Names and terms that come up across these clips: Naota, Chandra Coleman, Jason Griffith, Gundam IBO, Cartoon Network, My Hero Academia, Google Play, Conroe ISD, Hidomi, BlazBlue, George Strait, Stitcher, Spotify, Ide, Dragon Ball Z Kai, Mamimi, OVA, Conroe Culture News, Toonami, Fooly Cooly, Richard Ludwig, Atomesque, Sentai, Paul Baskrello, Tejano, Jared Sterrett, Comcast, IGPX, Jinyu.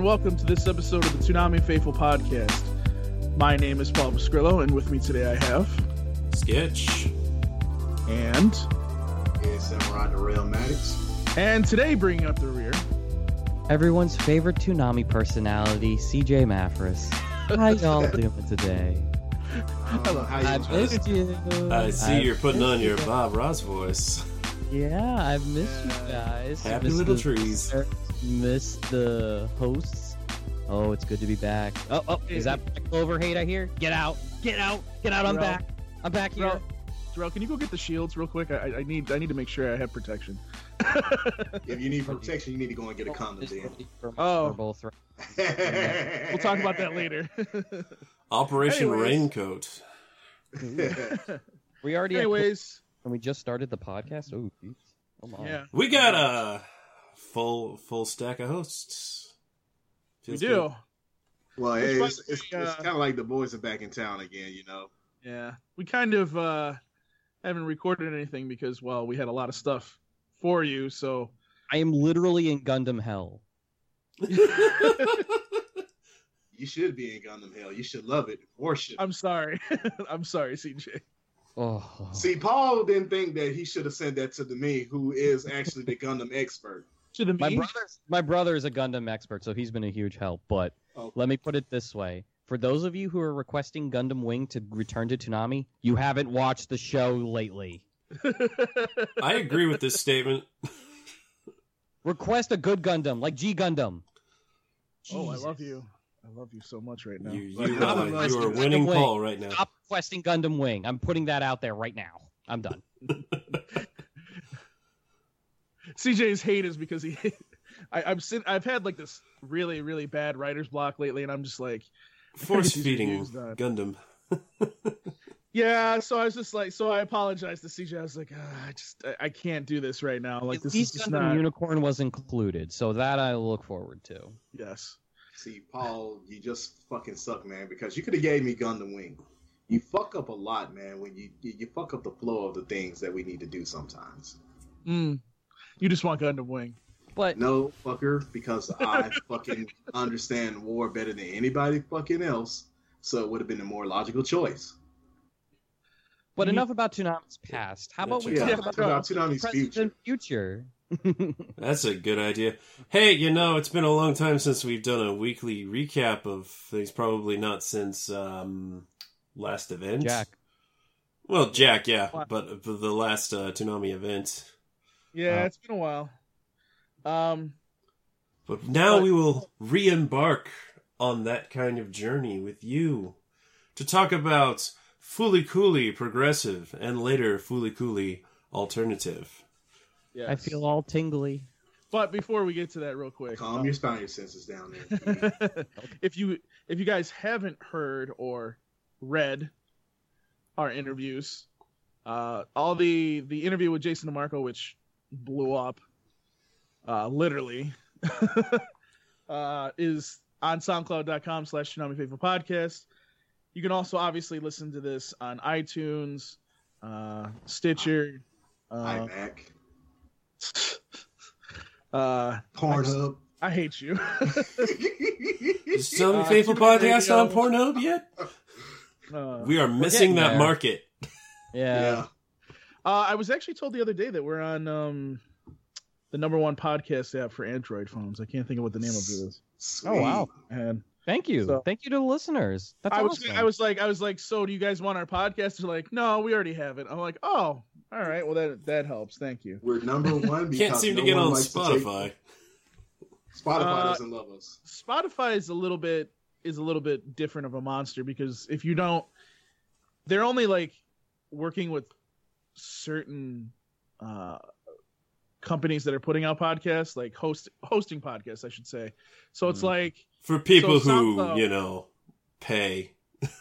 Welcome to this episode of the Toonami Faithful Podcast. My name is Paul Baskrello, and with me today I have... Sketch. And... It's Darrell Maddox. And today, bringing up the rear... Everyone's favorite Toonami personality, CJ Maffris. How y'all doing today? Hello, how you doing? I missed you. I see you're putting on your Bob Ross voice. Yeah, I've missed you guys. Happy little trees. Miss the hosts. Oh, it's good to be back. Oh, is that Black Clover hate I hear? Get out, Darrell. I'm back here. Darrell, can you go get the shields real quick? I need to make sure I have protection. If you need protection, you need to go and get a condom. We'll talk about that later. Operation Raincoat. We already and we just started the podcast. Oh, geez. Come on. Yeah. We got a full stack of hosts. Feels we do. Good. Well, it's kind of like the boys are back in town again, you know. Yeah, we kind of haven't recorded anything because, well, we had a lot of stuff for you. So I am literally in Gundam hell. You should be in Gundam hell. You should love it. Worship. I'm sorry, CJ. Oh. See, Paul didn't think that he should have sent that to me, who is actually the Gundam expert. My brother is a Gundam expert, so he's been a huge help. But Let me put it this way. For those of you who are requesting Gundam Wing to return to Toonami, you haven't watched the show lately. I agree with this statement. Request a good Gundam, like G Gundam. Oh, Jesus. I love you. I love you so much right now. You are winning Paul right now. Stop requesting Gundam Wing. I'm putting that out there right now. I'm done. CJ's hate is because I've had like this really, really bad writer's block lately, and I'm just like force feeding Gundam. Yeah, so I was just like, so I apologized to CJ. I was like, I can't do this right now. Like, at this least is just Gundam not... Unicorn was included, so that I look forward to. Yes. See, Paul, you just fucking suck, man, because you could have gave me Gundam Wing. You fuck up a lot, man, when you fuck up the flow of the things that we need to do sometimes. You just want Gundam Wing. But no, fucker, because I fucking understand war better than anybody fucking else, so it would have been a more logical choice. But enough about Toonami's past. How about we talk about Toonami's future? That's a good idea. Hey, you know, it's been a long time since we've done a weekly recap of things. Probably not since last event. Jack. Well, Jack, yeah, but the last Toonami event. Yeah, it's been a while. But now we will re-embark on that kind of journey with you to talk about Fooly Cooly Progressive and later Fooly Cooly Alternative. Yes. I feel all tingly. But before we get to that real quick... Calm your senses down there. If you guys haven't heard or read our interviews, all the interview with Jason DeMarco, which blew up, literally, is on SoundCloud.com/ToonamiFaithfulPodcast. You can also obviously listen to this on iTunes, Stitcher, iMac. Pornhub. I hate you. Is Toonami Faithful Podcast on Pornhub yet? We are missing that market. Yeah. I was actually told the other day that we're on the #1 podcast app for Android phones. I can't think of what the name of it is. Sweet. Oh wow! And thank you, thank you to the listeners. That's awesome. I was like, so do you guys want our podcast? They're like, no, we already have it. I'm like, oh. All right, well, that helps. Thank you. We're #1 because can't seem to get on Spotify. Spotify doesn't love us. Spotify is a little bit different of a monster because if you don't, they're only like working with certain companies that are putting out podcasts, like hosting podcasts, I should say. So it's like for people who, you know, pay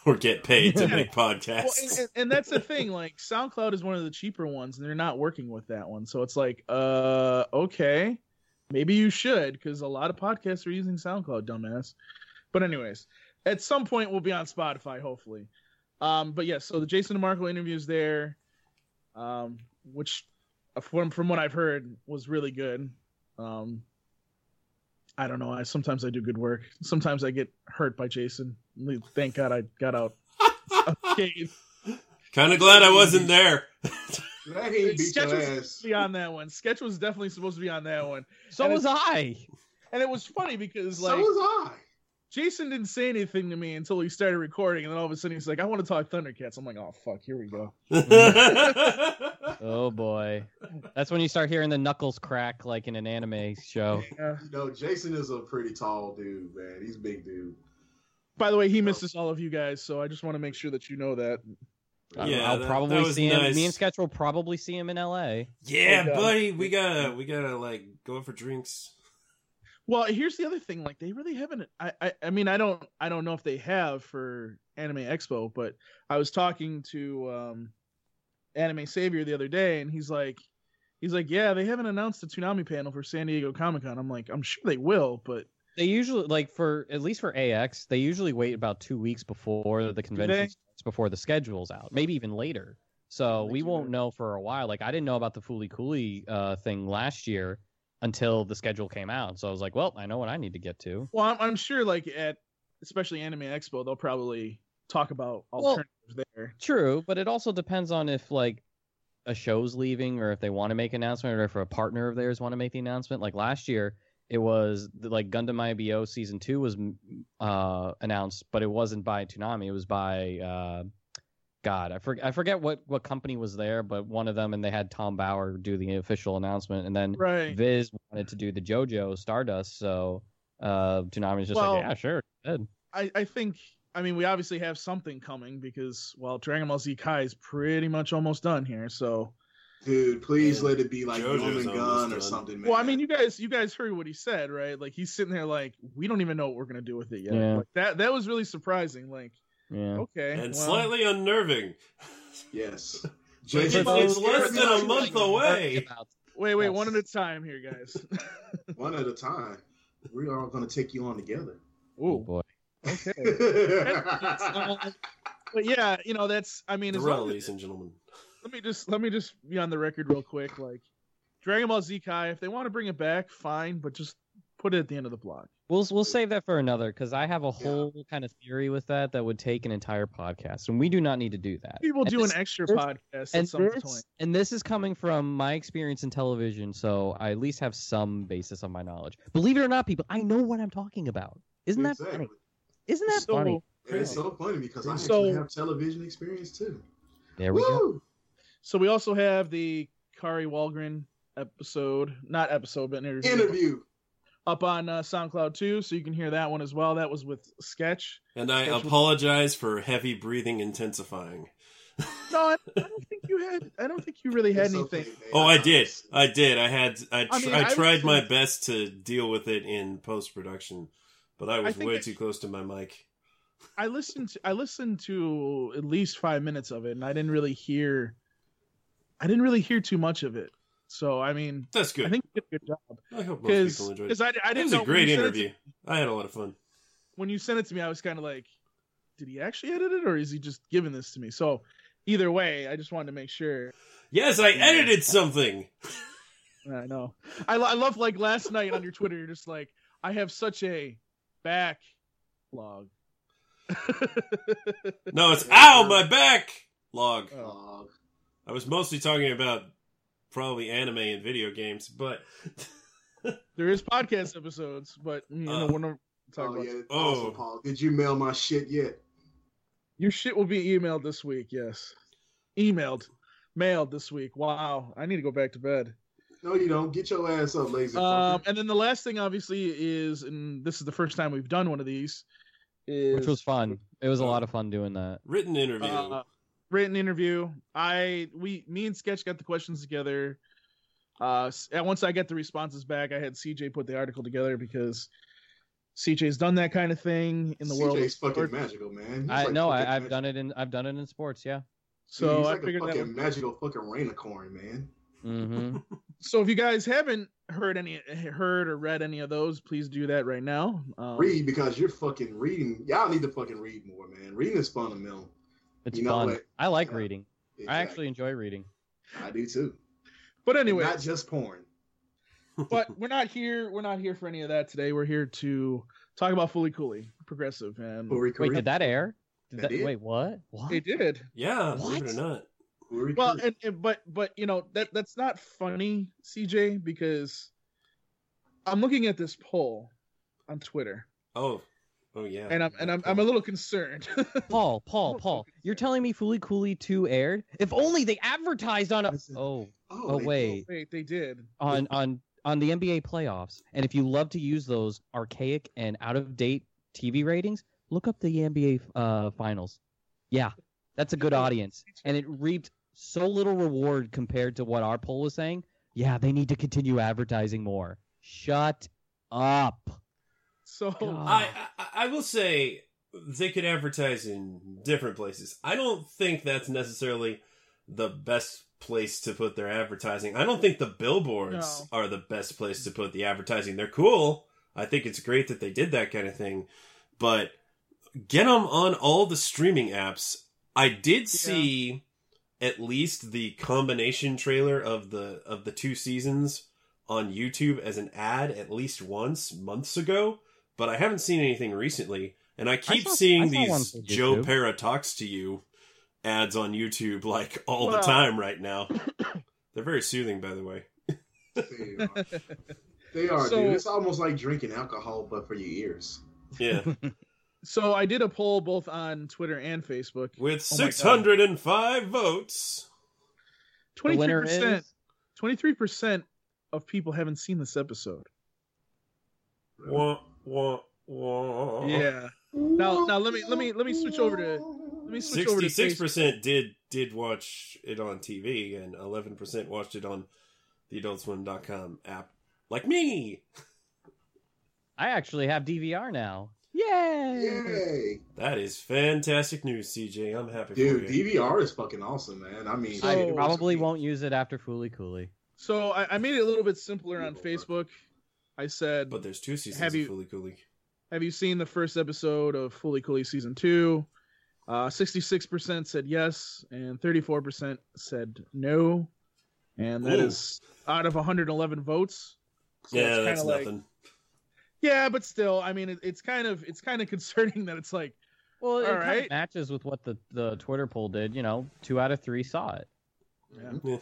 or get paid to make podcasts. Well, and that's the thing. Like SoundCloud is one of the cheaper ones, and they're not working with that one. So it's like, okay, maybe you should, because a lot of podcasts are using SoundCloud, dumbass. But anyways, at some point we'll be on Spotify, hopefully. But yeah, so the Jason DeMarco interview is there, which from what I've heard was really good. I don't know. Sometimes I do good work. Sometimes I get hurt by Jason. Thank God I got out. Kind of glad I wasn't there. Sketch was supposed to be on that one. Sketch was definitely supposed to be on that one. So was I. And it was funny because like, so was I. Jason didn't say anything to me until he started recording, and then all of a sudden he's like, I want to talk Thundercats. I'm like, oh, fuck, here we go. Oh, boy. That's when you start hearing the knuckles crack like in an anime show. Yeah. You know, Jason is a pretty tall dude, man. He's a big dude. By the way, he misses all of you guys, so I just want to make sure that you know that. Yeah, I'll probably see him. Nice. Me and Sketch will probably see him in L.A. Yeah, like, buddy, we gotta like go out for drinks. Well, here's the other thing. Like, they really haven't. I mean, I don't know if they have for Anime Expo, but I was talking to Anime Savior the other day, and he's like, yeah, they haven't announced the Toonami panel for San Diego Comic Con. I'm like, I'm sure they will, but they usually like at least for AX, they usually wait about 2 weeks before the convention starts, before the schedule's out, maybe even later. So we won't know for a while. Like, I didn't know about the Fooly Cooly thing last year until the schedule came out. So I was like, well, I know what I need to get to. Well, I'm sure like at especially Anime Expo, they'll probably talk about alternatives there. True, but it also depends on if like a show's leaving or if they want to make an announcement or if a partner of theirs want to make the announcement. Like last year, it was like Gundam IBO Season 2 was announced, but it wasn't by Toonami. It was by, I forget what company was there, but one of them, and they had Tom Bauer do the official announcement, and then Viz wanted to do the JoJo Stardust, so Toonami's just like, yeah, sure, go ahead. I think, I mean, we obviously have something coming because, well, Dragon Ball Z Kai is pretty much almost done here, so... Dude, please let it be like Roman Gun or something, man. Well, I mean, you guys heard what he said, right? Like, he's sitting there like, we don't even know what we're going to do with it yet. Yeah. Like, that was really surprising, like... Yeah. Okay. And slightly unnerving. Yes. It's less than a month away. Wait, one at a time here, guys. One at a time. We are all going to take you on together. Oh, boy. Okay. But yeah, you know, that's, I mean, ladies and gentlemen. Let me just be on the record real quick. Like, Dragon Ball Z Kai, if they want to bring it back, fine, but just put it at the end of the blog. We'll save that for another, because I have a whole kind of theory with that would take an entire podcast, and we do not need to do that. We will do an extra podcast at some point. And this is coming from my experience in television, so I at least have some basis of my knowledge. Believe it or not, people, I know what I'm talking about. Isn't that funny? Isn't that funny? It's so funny because I actually have television experience too. There we go. So we also have the Kari Walgren interview. Up on SoundCloud too, so you can hear that one as well. That was with Sketch. And I apologize for heavy breathing intensifying. No, I don't think you had. I don't think you really had anything. Oh, I did. I had. I tried my best to deal with it in post production, but I was way too close to my mic. I listened to at least 5 minutes of it, and I didn't really hear. I didn't really hear too much of it. So, I mean, that's good. I think you did a good job. I hope most people enjoyed it. Because it was a great interview. I had a lot of fun. When you sent it to me, I was kind of like, did he actually edit it, or is he just giving this to me? So, either way, I just wanted to make sure. Yes, I edited something. I know. I love, like, last night on your Twitter, you're just like, I have such a backlog. No, it's, ow, my backlog. Oh. I was mostly talking about probably anime and video games, but there is podcast episodes. But you know, we're not talking about. Yeah. Oh, awesome, Paul, did you mail my shit yet? Your shit will be emailed this week. Yes, mailed this week. Wow, I need to go back to bed. No, you don't. Get your ass up, lazy. And then the last thing, obviously, is, and this is the first time we've done one of these, is which was fun. It was a lot of fun doing that written interview. Written interview. Me and Sketch got the questions together. Once I get the responses back, I had CJ put the article together because CJ's done that kind of thing in the world. CJ's fucking magical, man. I've done it in sports, yeah. So he's like a fucking magical fucking rainicorn, man. Mm-hmm. So if you guys haven't heard or read any of those, please do that right now. Read, because you're fucking reading. Y'all need to fucking read more, man. Reading is fundamental. It's fun. What? I like reading. Exactly. I actually enjoy reading. I do too. But anyway, not just porn. But we're not here for any of that today. We're here to talk about Fooly Cooly Progressive. And wait, did that air? Wait, what? It did. Yeah, believe it or not. Well, but you know that's not funny, CJ, because I'm looking at this poll on Twitter. Oh yeah. And I'm a little concerned. Paul, you're telling me Fooly Cooly 2 aired? If only they advertised on wait, they did on the NBA playoffs. And if you love to use those archaic and out of date TV ratings, look up the NBA finals. Yeah. That's a good audience, and it reaped so little reward compared to what our poll was saying. Yeah, they need to continue advertising more. Shut up. So I will say they could advertise in different places. I don't think that's necessarily the best place to put their advertising. I don't think the billboards are the best place to put the advertising. They're cool. I think it's great that they did that kind of thing, but get them on all the streaming apps. I did see at least the combination trailer of the two seasons on YouTube as an ad at least once months ago, but I haven't seen anything recently. And I keep seeing these Joe Para Talks to You ads on YouTube like all the time right now. They're very soothing, by the way. They are, dude. It's almost like drinking alcohol, but for your ears. Yeah. So I did a poll both on Twitter and Facebook. With 605 votes. 23% of people haven't seen this episode. Wah, wah, wah. Yeah. Now let me switch over to 66% did watch it on TV, and 11% watched it on the AdultSwim.com app. Like me. I actually have DVR now. Yay! That is fantastic news, CJ. I'm happy for you. Dude, DVR is fucking awesome, man. I mean... I probably won't use it after Fooly Cooly. So, I made it a little bit simpler on Facebook. I said... But there's two seasons of Fooly Cooly. Have you seen the first episode of Fooly Cooly Season 2? 66% said yes, and 34% said no. And that is out of 111 votes. So yeah, that's nothing. Yeah, but still, I mean, it's kind of concerning that it's like, well, it kind of matches with what the Twitter poll did. You know, 2 out of 3 saw it. Yeah. Cool.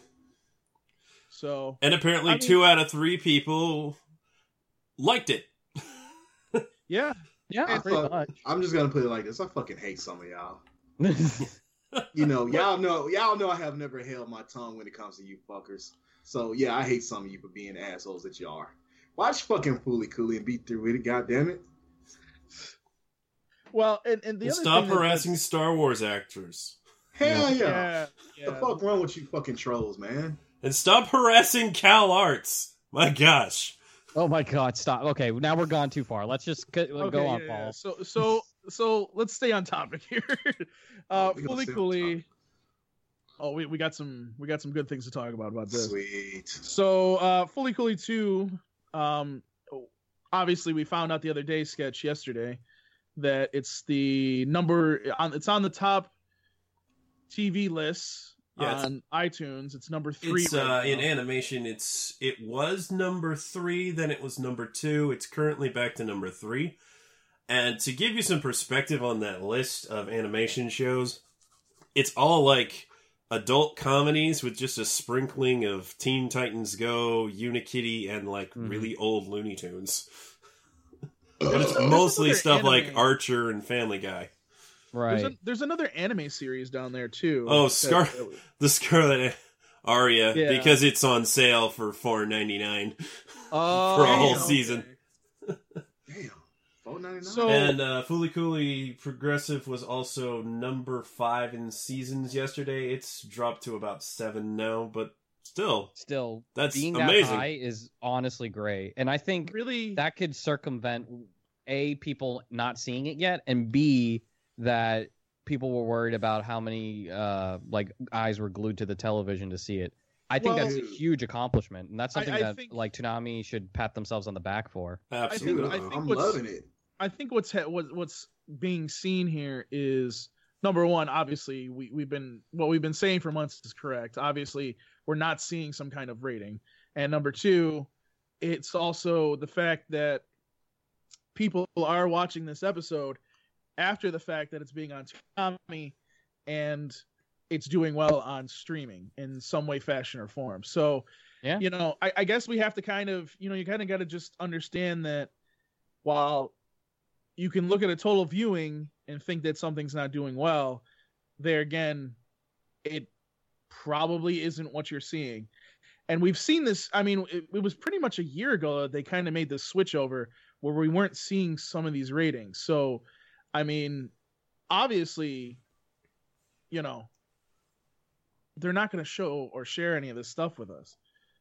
So, and apparently, 2 out of 3 people liked it. yeah, pretty much. I'm just gonna put it like this: I fucking hate some of y'all. You know, y'all know I have never held my tongue when it comes to you fuckers. So yeah, I hate some of you for being assholes that you are. Watch fucking Fooly Cooly and beat through it, goddammit. Well, and the other stop thing harassing Star Wars actors. Hell yeah. What the fuck wrong with you fucking trolls, man? And stop harassing Cal Arts. My gosh. Oh my god, stop. Okay, now we're gone too far. Let's just go on, Paul. Yeah. So let's stay on topic here. Fooly Cooly. Oh, we got some good things to talk about this. Sweet. So, Fooly Cooly 2... obviously we found out the other day, sketch yesterday, that it's the it's on the top TV lists on iTunes. It's number 3. It's, in animation, it was number 3, then it was number 2. It's currently back to number 3. And to give you some perspective on that list of animation shows, it's all like adult comedies with just a sprinkling of Teen Titans Go, Unikitty, and like really old Looney Tunes. But it's mostly stuff anime, like Archer and Family Guy. Right. There's another anime series down there too. Oh, the Scarlet Aria, because it's on sale for $4.99 for a whole season. Damn. And Fooly Cooly Progressive was also number 5 in seasons yesterday. It's dropped to about 7 now, but Still, that's being amazing. That high is honestly great, and I think really that could circumvent A, people not seeing it yet, and B, that people were worried about how many eyes were glued to the television to see it. I think that's a huge accomplishment, and that's something that Toonami should pat themselves on the back for. Absolutely, I'm loving it. I think what's being seen here is, number one, obviously what we've been saying for months is correct. Obviously, we're not seeing some kind of rating, and number two, it's also the fact that people are watching this episode after the fact that it's being on Toonami, and it's doing well on streaming in some way, fashion, or form. So, I guess we have to you kind of got to just understand that while you can look at a total viewing and think that something's not doing well, there again, it probably isn't what you're seeing. And we've seen this. I mean, it was pretty much a year ago that they kind of made this switch over where we weren't seeing some of these ratings. So, I mean, obviously, they're not going to show or share any of this stuff with us.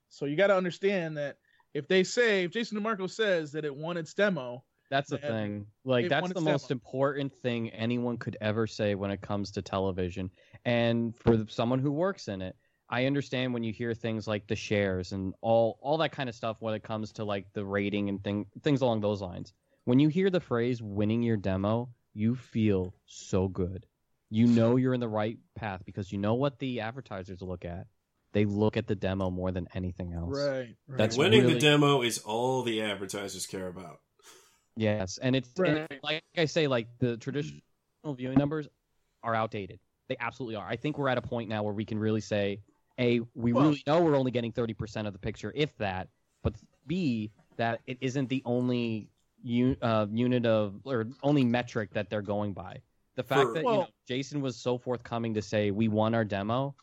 So you got to understand that if Jason DeMarco says that it won its demo, that's the thing. Like, that's the most important thing anyone could ever say when it comes to television. And for someone who works in it, I understand when you hear things like the shares and all that kind of stuff when it comes to like the rating and things along those lines. When you hear the phrase winning your demo, you feel so good. You know you're in the right path because you know what the advertisers look at. They look at the demo more than anything else. Right. That's winning the demo is all the advertisers care about. Yes, and it's like I say, like the traditional viewing numbers are outdated. They absolutely are. I think we're at a point now where we can really say, A, we really know we're only getting 30% of the picture, if that, but B, that it isn't the only unit of or only metric that they're going by. The fact that Jason was so forthcoming to say we won our demo,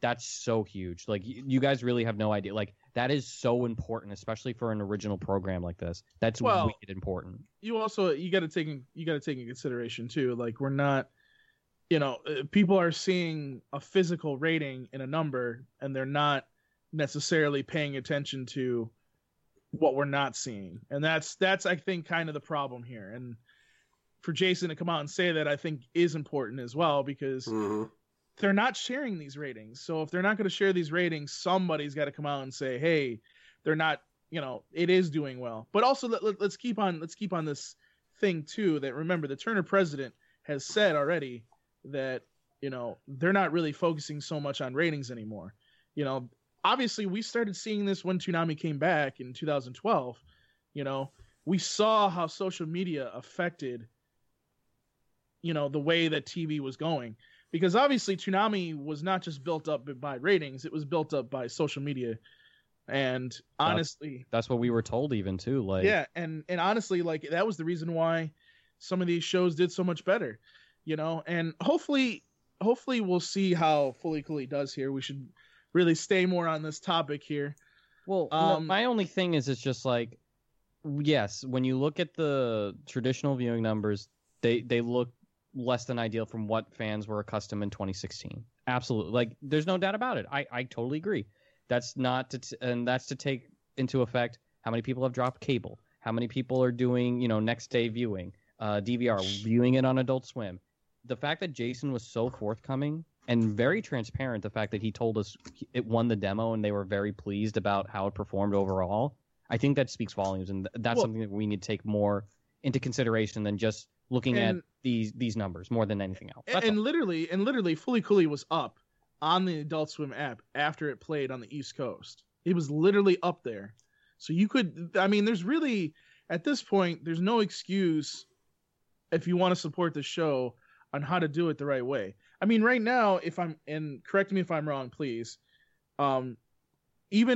that's so huge. Like you guys really have no idea. Like that is so important, especially for an original program like this. That's wicked important. You also you got to take in consideration too. Like we're not, people are seeing a physical rating in a number, and they're not necessarily paying attention to what we're not seeing, and that's I think kind of the problem here. And for Jason to come out and say that, I think is important as well, because they're not sharing these ratings. So if they're not going to share these ratings, somebody's got to come out and say, hey, they're not, it is doing well. But also let's keep on this thing too, that remember the Turner president has said already that, they're not really focusing so much on ratings anymore. Obviously we started seeing this when Toonami came back in 2012, we saw how social media affected the way that TV was going, because obviously Toonami was not just built up by ratings. It was built up by social media. And honestly, that's what we were told even too. Like, yeah. And honestly, like that was the reason why some of these shows did so much better, and hopefully we'll see how Fooly Cooly does here. We should really stay more on this topic here. Well, my only thing is, it's just like, yes, when you look at the traditional viewing numbers, they look less than ideal from what fans were accustomed in 2016. Absolutely. Like there's no doubt about it. I totally agree. That's not and that's to take into effect how many people have dropped cable, how many people are doing, next day viewing, DVR, viewing it on Adult Swim. The fact that Jason was so forthcoming and very transparent, the fact that he told us it won the demo and they were very pleased about how it performed overall, I think that speaks volumes, and that's something that we need to take more into consideration than just looking at these numbers more than anything else. Literally, Fooly Cooly was up on the Adult Swim app after it played on the East Coast. It was literally up there. So you could, there's really, at this point, there's no excuse if you want to support the show on how to do it the right way. Right now, and correct me if I'm wrong, please, even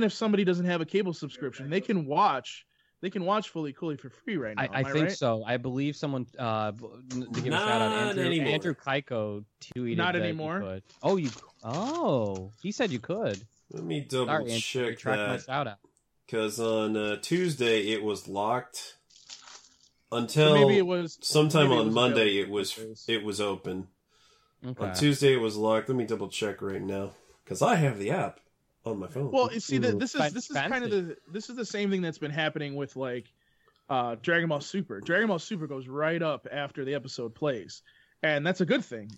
if somebody doesn't have a cable subscription, they can watch Fooly Cooly for free right now. I think right? So. I believe someone to give a shout out Andrew Kaiko tweeted not anymore. You could. Oh, he said you could. Let me double check that. Because on Tuesday it was locked until Monday it was open. Okay. On Tuesday it was locked. Let me double check right now because I have the app. on my phone. Well, see, this is the same thing that's been happening with like Dragon Ball Super. Dragon Ball Super goes right up after the episode plays, and that's a good thing.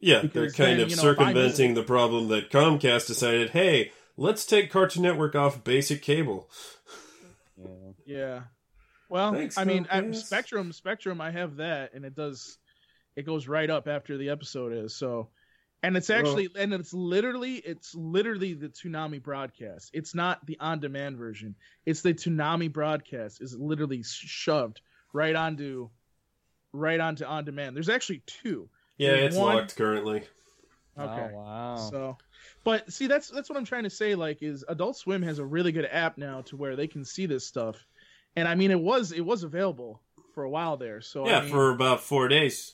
Yeah, they're kind of circumventing the problem that Comcast decided, hey, let's take Cartoon Network off basic cable. Yeah. Well, thanks, I mean, Spectrum, I have that, and it goes right up after the episode is, so. And it's actually, it's literally the Toonami broadcast. It's not the on-demand version. It's the Toonami broadcast is literally shoved right onto on-demand. There's actually two. Yeah, it's locked currently. Okay. Oh, wow. So, but see, that's what I'm trying to say. Like, is Adult Swim has a really good app now to where they can see this stuff, and I mean, it was available for a while there. So yeah, for about 4 days.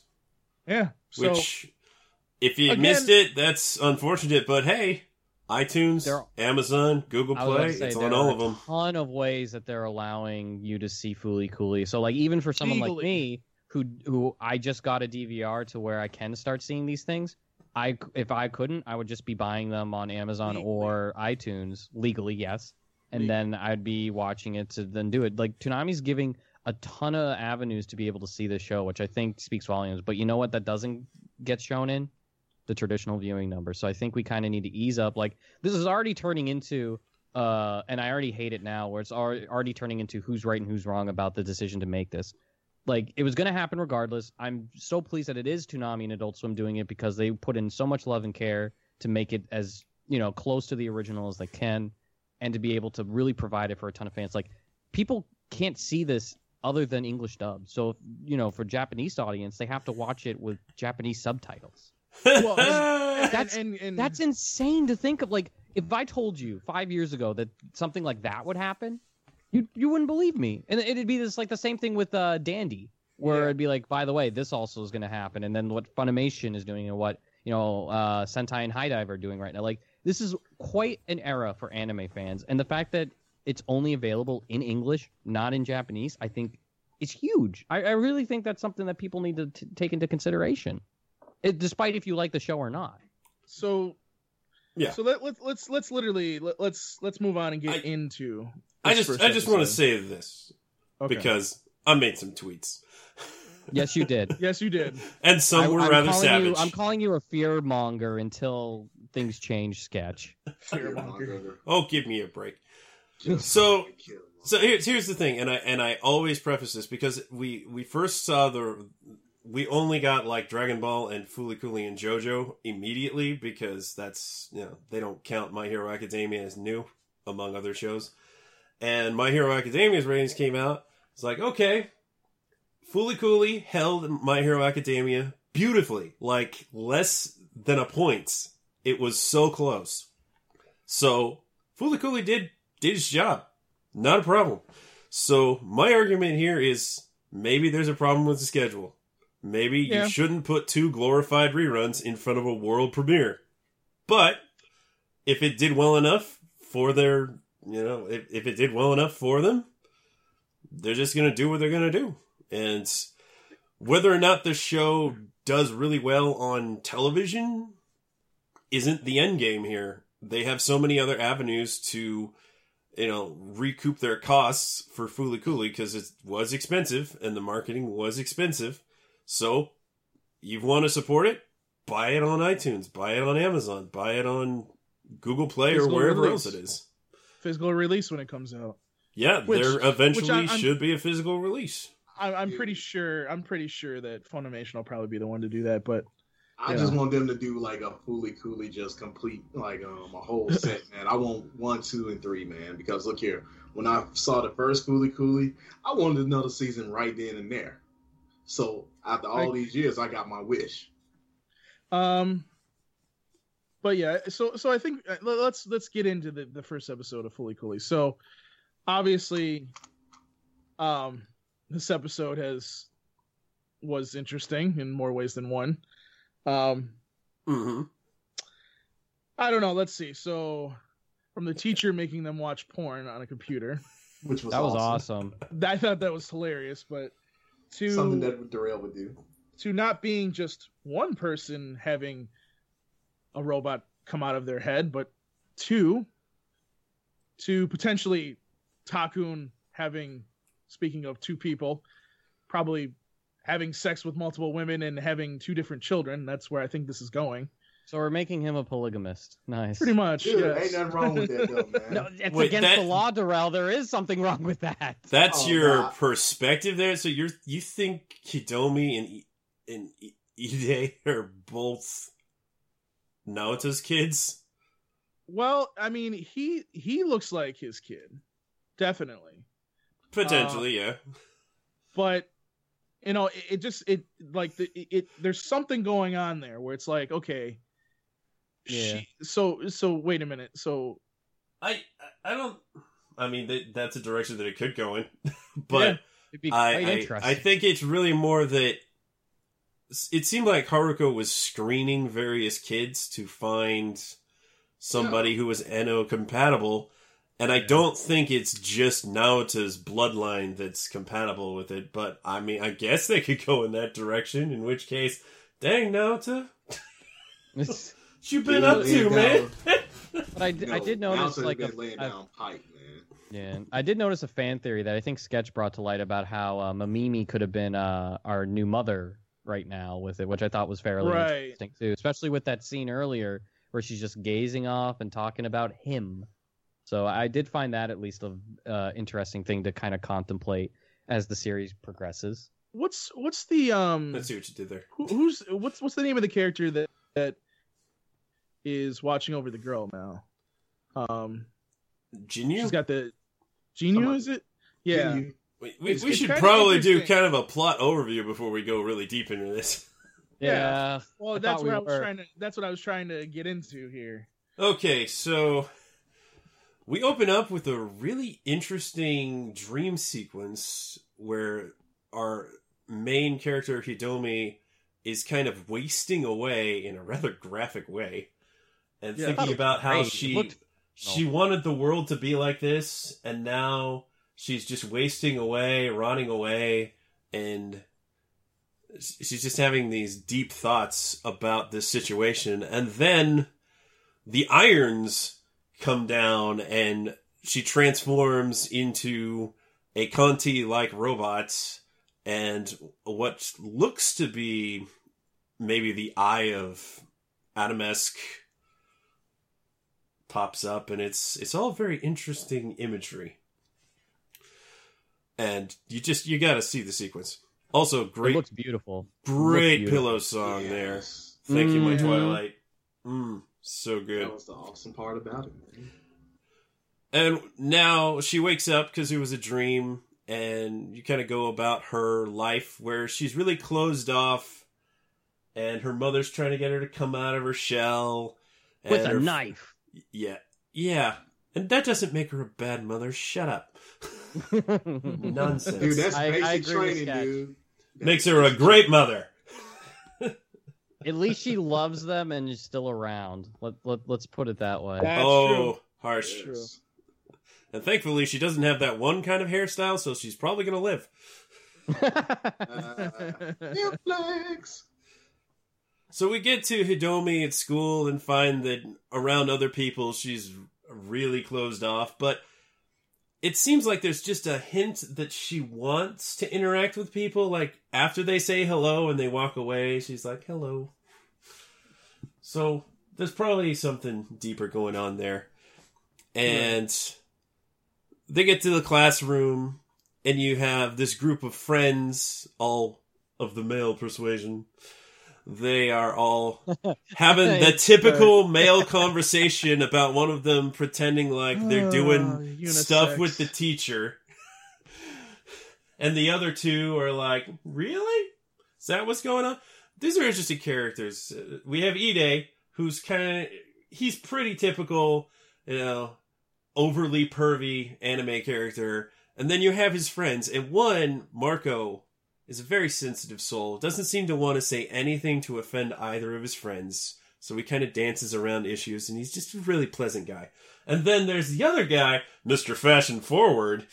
Yeah. So, which, if you missed it, that's unfortunate. But hey, iTunes, Amazon, Google Play, it's on all of them. There are a ton of ways that they're allowing you to see Fooly Cooly. So like, even for someone like me, who I just got a DVR to where I can start seeing these things. If I would just be buying them on Amazon or iTunes legally, yes, and then I'd be watching it to then do it. Like, Toonami's giving a ton of avenues to be able to see this show, which I think speaks volumes. But you know what? That doesn't get shown in the traditional viewing numbers. So I think we kind of need to ease up. Like, this is already turning into, and I already hate it now, where it's already turning into who's right and who's wrong about the decision to make this. Like, it was going to happen regardless. I'm so pleased that it is Toonami and Adult Swim doing it because they put in so much love and care to make it as, you know, close to the original as they can and to be able to really provide it for a ton of fans. Like, people can't see this other than English dub. So, you know, for Japanese audience, they have to watch it with Japanese subtitles. Well, that's insane to think of. Like, if I told you 5 years ago that something like that would happen, You wouldn't believe me. And it'd be this, like, the same thing with Dandy, where it'd be like, by the way, this also is going to happen. And then what Funimation is doing and what, you know, Sentai and Hidive are doing right now. Like, this is quite an era for anime fans. And the fact that it's only available in English, not in Japanese, I think is huge. I really think that's something that people need to take into consideration, despite if you like the show or not. So, yeah. So let's move on and get into... I just want to say this because I made some tweets. Yes, you did. Yes, you did. And some were rather savage. I'm calling you a fearmonger until things change. Sketch. Fearmonger. Oh, give me a break. So here's the thing, and I always preface this because we first saw we only got like Dragon Ball and Fooly Cooly and JoJo immediately because that's, you know, they don't count My Hero Academia as new among other shows. And My Hero Academia's ratings came out. It's like, okay, Fooly Cooly held My Hero Academia beautifully. Like, less than a point. It was so close. So, Fooly Cooly did his job. Not a problem. So, my argument here is, maybe there's a problem with the schedule. Maybe you shouldn't put two glorified reruns in front of a world premiere. But, if it did well enough for their... You know, if it did well enough for them, they're just going to do what they're going to do. And whether or not the show does really well on television isn't the end game here. They have so many other avenues to, you know, recoup their costs for Fooly Cooly because it was expensive and the marketing was expensive. So you want to support it? Buy it on iTunes, buy it on Amazon, buy it on Google Play or wherever else it is. Physical release when it comes out. Yeah, there eventually should be a physical release. I'm pretty sure. I'm pretty sure that Funimation will probably be the one to do that. But I just want them to do like a Fooly Cooly, just complete like a whole set, man. I want 1, 2, and 3, man. Because look here, when I saw the first Fooly Cooly, I wanted another season right then and there. So after all these years, I got my wish. But yeah, so I think let's get into the first episode of Fooly Cooly. So obviously, this episode was interesting in more ways than one. I don't know. Let's see. So from the teacher making them watch porn on a computer, which was awesome. I thought that was hilarious, but to something that Darrell would do, to not being just one person having a robot come out of their head, but Two, to potentially Takun having, speaking of two people, probably having sex with multiple women and having two different children. That's where I think this is going. So we're making him a polygamist. Nice. Pretty much. Dude, yes. Ain't nothing wrong with that, though, man. No, it's against the law, Darrell. There is something wrong with that. That's your perspective there? So you think Hidomi and Ide are both Naota's kids? Well, I mean, he looks like his kid. Definitely. Potentially, yeah. But... you know, there's something going on there where it's like, okay, yeah. So wait a minute. So I don't, I mean, that's a direction that it could go in, but yeah, it'd be quite interesting. I think it's really more that it seemed like Haruko was screening various kids to find somebody who was Eno compatible. And I don't think it's just Naota's bloodline that's compatible with it, but I mean, I guess they could go in that direction, in which case, dang, Naota. What you been up to, man? But I did notice, like, I did notice a fan theory that I think Sketch brought to light about how Mamimi could have been our new mother right now with it, which I thought was fairly interesting, too, especially with that scene earlier where she's just gazing off and talking about him. So I did find that at least an interesting thing to kind of contemplate as the series progresses. What's the Let's see what you did there. What's the name of the character that is watching over the girl now? Jinyu. She's got the Jinyu. Is it? Yeah. Jinyu. We should probably do kind of a plot overview before we go really deep into this. Yeah. Well, that's what I was trying to get into here. Okay, so. We open up with a really interesting dream sequence where our main character, Hidomi, is kind of wasting away in a rather graphic way. And thinking about how she wanted the world to be like this, and now she's just wasting away, rotting away, and she's just having these deep thoughts about this situation. And then the irons... come down, and she transforms into a Conti-like robot, and what looks to be maybe the eye of Adamesque pops up, and it's all very interesting imagery. And you gotta see the sequence. Also, great. It looks beautiful. Great pillow song there. Thank you, my Twilight. Mm. So good. That was the awesome part about it, man. And now she wakes up because it was a dream, and you kind of go about her life where she's really closed off, and her mother's trying to get her to come out of her shell. With a knife. Yeah. Yeah. And that doesn't make her a bad mother. Shut up. Nonsense. Dude, that's basic training, dude. Makes her a great mother. At least she loves them and is still around. Let's put it that way. That's true. Harsh. True. And thankfully, she doesn't have that one kind of hairstyle, so she's probably going to live. So we get to Hidomi at school and find that around other people, she's really closed off. But it seems like there's just a hint that she wants to interact with people. Like, after they say hello and they walk away, she's like, hello. So, there's probably something deeper going on there. And they get to the classroom, and you have this group of friends, all of the male persuasion. They are all having the typical male conversation about one of them pretending like they're doing stuff with the teacher. And the other two are like, really? Is that what's going on? These are interesting characters. We have Ide, who's he's pretty typical, you know, overly pervy anime character. And then you have his friends. And one, Marco... is a very sensitive soul. Doesn't seem to want to say anything to offend either of his friends. So he kind of dances around issues. And he's just a really pleasant guy. And then there's the other guy, Mr. Fashion Forward.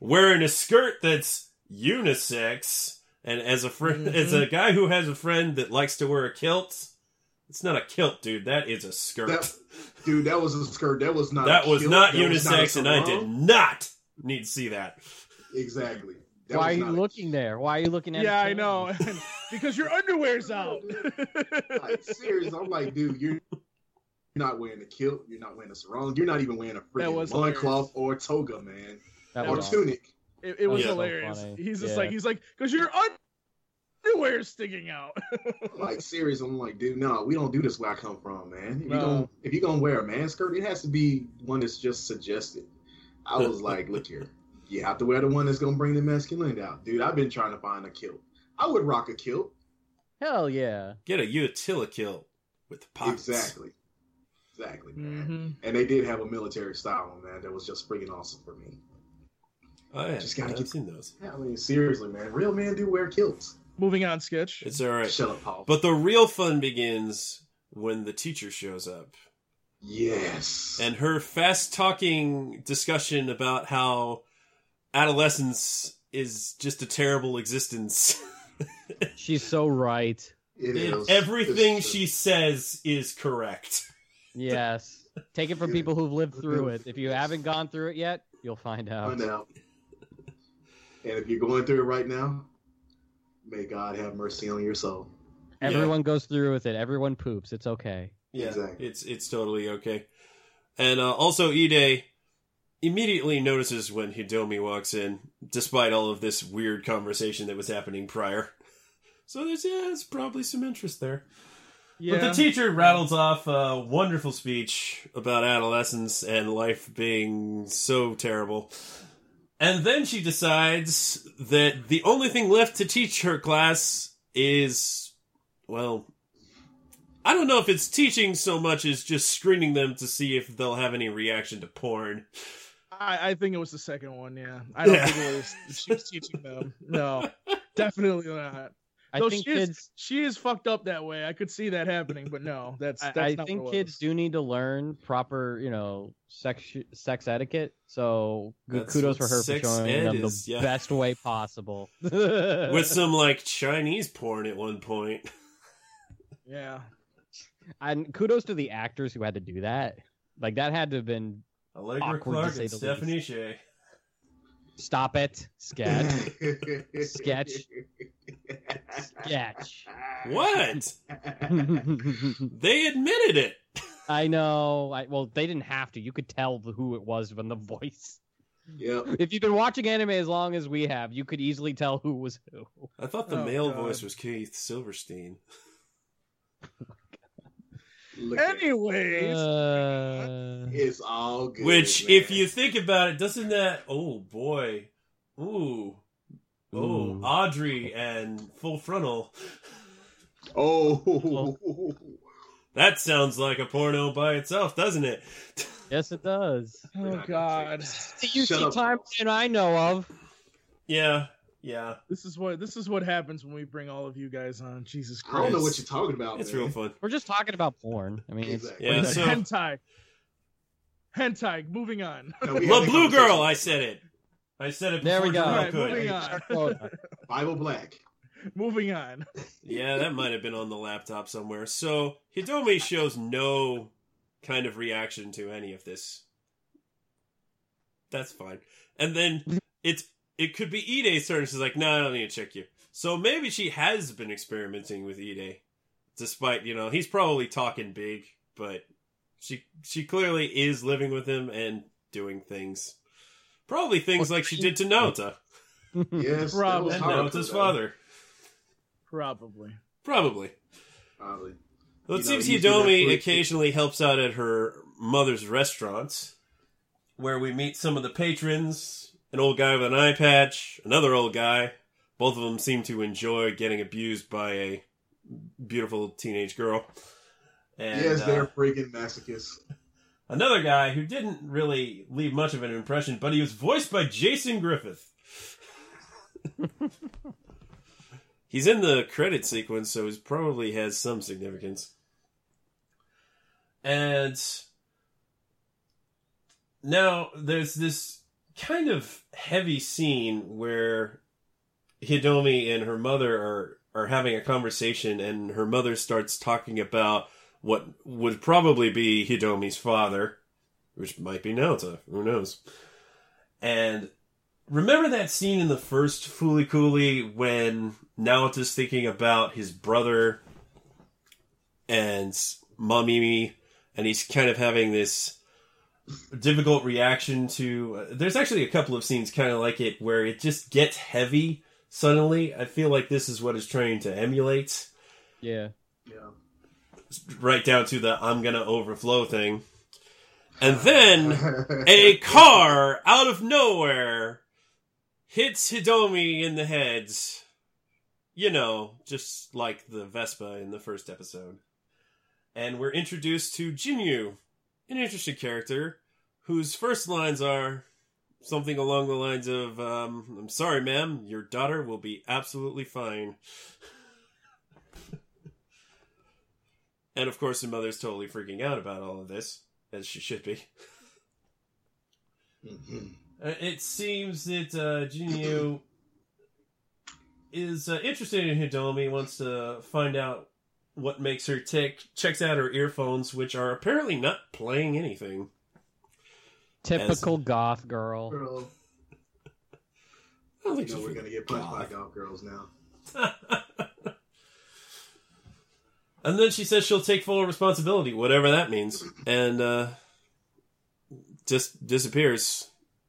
Wearing a skirt that's unisex. And as a guy who has a friend that likes to wear a kilt. It's not a kilt, dude. That is a skirt. Dude, that was a skirt. That was not a kilt. That was not unisex, and I did not need to see that. Exactly. Why are you looking there? Why are you looking at it? Yeah, I know. Because your underwear's out. Like, seriously, I'm like, dude, you're not wearing a kilt. You're not wearing a sarong. You're not even wearing a freaking loincloth or toga, man. Or tunic. It was hilarious. So he's just like, because your underwear is sticking out. Like, seriously, I'm like, dude, no, we don't do this where I come from, man. If you're going to wear a man skirt, it has to be one that's just suggested. I was like, look here. You have to wear the one that's going to bring the masculinity out. Dude, I've been trying to find a kilt. I would rock a kilt. Hell yeah. Get a utility kilt with pockets. Exactly, man. Mm-hmm. And they did have a military style one, man. That was just freaking awesome for me. Oh, yeah. Just gotta I've seen those. I mean, seriously, man. Real men do wear kilts. Moving on, Sketch. It's all right. Shut up, Paul. But the real fun begins when the teacher shows up. Yes. And her fast-talking discussion about how adolescence is just a terrible existence. She's so right. It is. Everything she says is correct. Yes. Take it from people who've lived through it. If you haven't gone through it yet, you'll find out. And if you're going through it right now, may God have mercy on your soul. Everyone goes through with it. Everyone poops. It's okay. Yeah, exactly. It's totally okay. And also, Ide immediately notices when Hidomi walks in, despite all of this weird conversation that was happening prior. So there's probably some interest there. Yeah. But the teacher rattles off a wonderful speech about adolescence and life being so terrible. And then she decides that the only thing left to teach her class is, well, I don't know if it's teaching so much as just screening them to see if they'll have any reaction to porn. I think it was the second one, yeah. I don't think it was she was teaching them. No, definitely not. I think she is fucked up that way. I could see that happening, but no, I think kids do need to learn proper, sex etiquette. So kudos for her for showing them the best way possible. With some Chinese porn at one point. Yeah, and kudos to the actors who had to do that. Like that had to have been Allegra Clark and Stephanie Shea. Stop it. Sketch. What? They admitted it. I know. Well, they didn't have to. You could tell who it was from the voice. Yeah. If you've been watching anime as long as we have, you could easily tell who was who. I thought the male voice was Keith Silverstein. Anyways, it's all good. Which, man, if you think about it, doesn't that? Oh boy, ooh, Audrey and Full Frontal. Oh, that sounds like a porno by itself, doesn't it? Yes, it does. Oh God, the UC timeline I know of. Yeah. This is what happens when we bring all of you guys on. Jesus Christ. I don't know what you're talking about. It's real fun. We're just talking about porn. I mean, it's hentai. Moving on. La Blue Girl. I said it. There we go. Right, moving on. Bible Black. Moving on. Yeah, that might have been on the laptop somewhere. So Hidomi shows no kind of reaction to any of this. That's fine. And then It could be Ide's turn. She's like, no, I don't need to check you. So maybe she has been experimenting with Ide. Despite, he's probably talking big, but she clearly is living with him and doing things. Probably things like she did to Naota. Yes. Probably. And Naota's father. Probably. Well, it seems Hidomi occasionally helps out at her mother's restaurants, where we meet some of the patrons. An old guy with an eye patch, another old guy. Both of them seem to enjoy getting abused by a beautiful teenage girl. And, yes, they're freaking masochists. Another guy who didn't really leave much of an impression, but he was voiced by Jason Griffith. He's in the credit sequence, so he probably has some significance. And now there's this kind of heavy scene where Hidomi and her mother are having a conversation, and her mother starts talking about what would probably be Hidomi's father, which might be Naota. Who knows? And remember that scene in the first Fooly Cooly when Naota's thinking about his brother and Mamimi, and he's kind of having this difficult reaction to... There's actually a couple of scenes kind of like it where it just gets heavy suddenly. I feel like this is what it's trying to emulate. Yeah. Yeah. Right down to the I'm gonna overflow thing. And then a car out of nowhere hits Hidomi in the head. You know, just like the Vespa in the first episode. And we're introduced to Jinyu, an interesting character, whose first lines are something along the lines of, I'm sorry, ma'am, your daughter will be absolutely fine. And of course, her mother's totally freaking out about all of this. As she should be. It seems that Jinyu is interested in Hidomi, wants to find out what makes her tick, checks out her earphones, which are apparently not playing anything. Typical goth girl. I don't think we're going to get punched by goth girls now. And then she says she'll take full responsibility, whatever that means, and just disappears,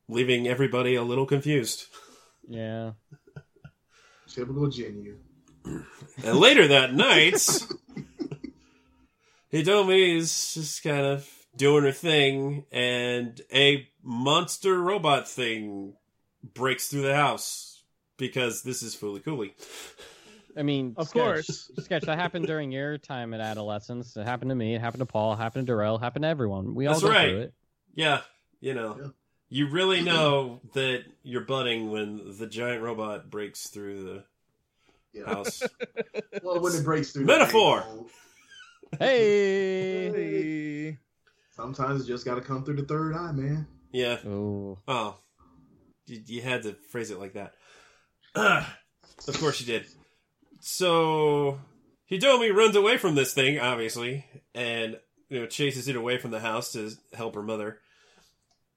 leaving everybody a little confused. Yeah. Typical Jinyu. And later that night, Hidomi is just kind of doing her thing, and a monster robot thing breaks through the house, because this is Fooly Cooly. I mean, of course. Sketch, that happened during your time at adolescence. It happened to me. It happened to Paul. It happened to Darrell. It happened to everyone. We all go through it. Yeah. You know, you really know that you're budding when the giant robot breaks through the house. Well, when it breaks through metaphor. Hey. Sometimes you just got to come through the third eye, man. Yeah. Ooh. Oh. You had to phrase it like that. Of course you did. So, Hidomi runs away from this thing, obviously, and chases it away from the house to help her mother.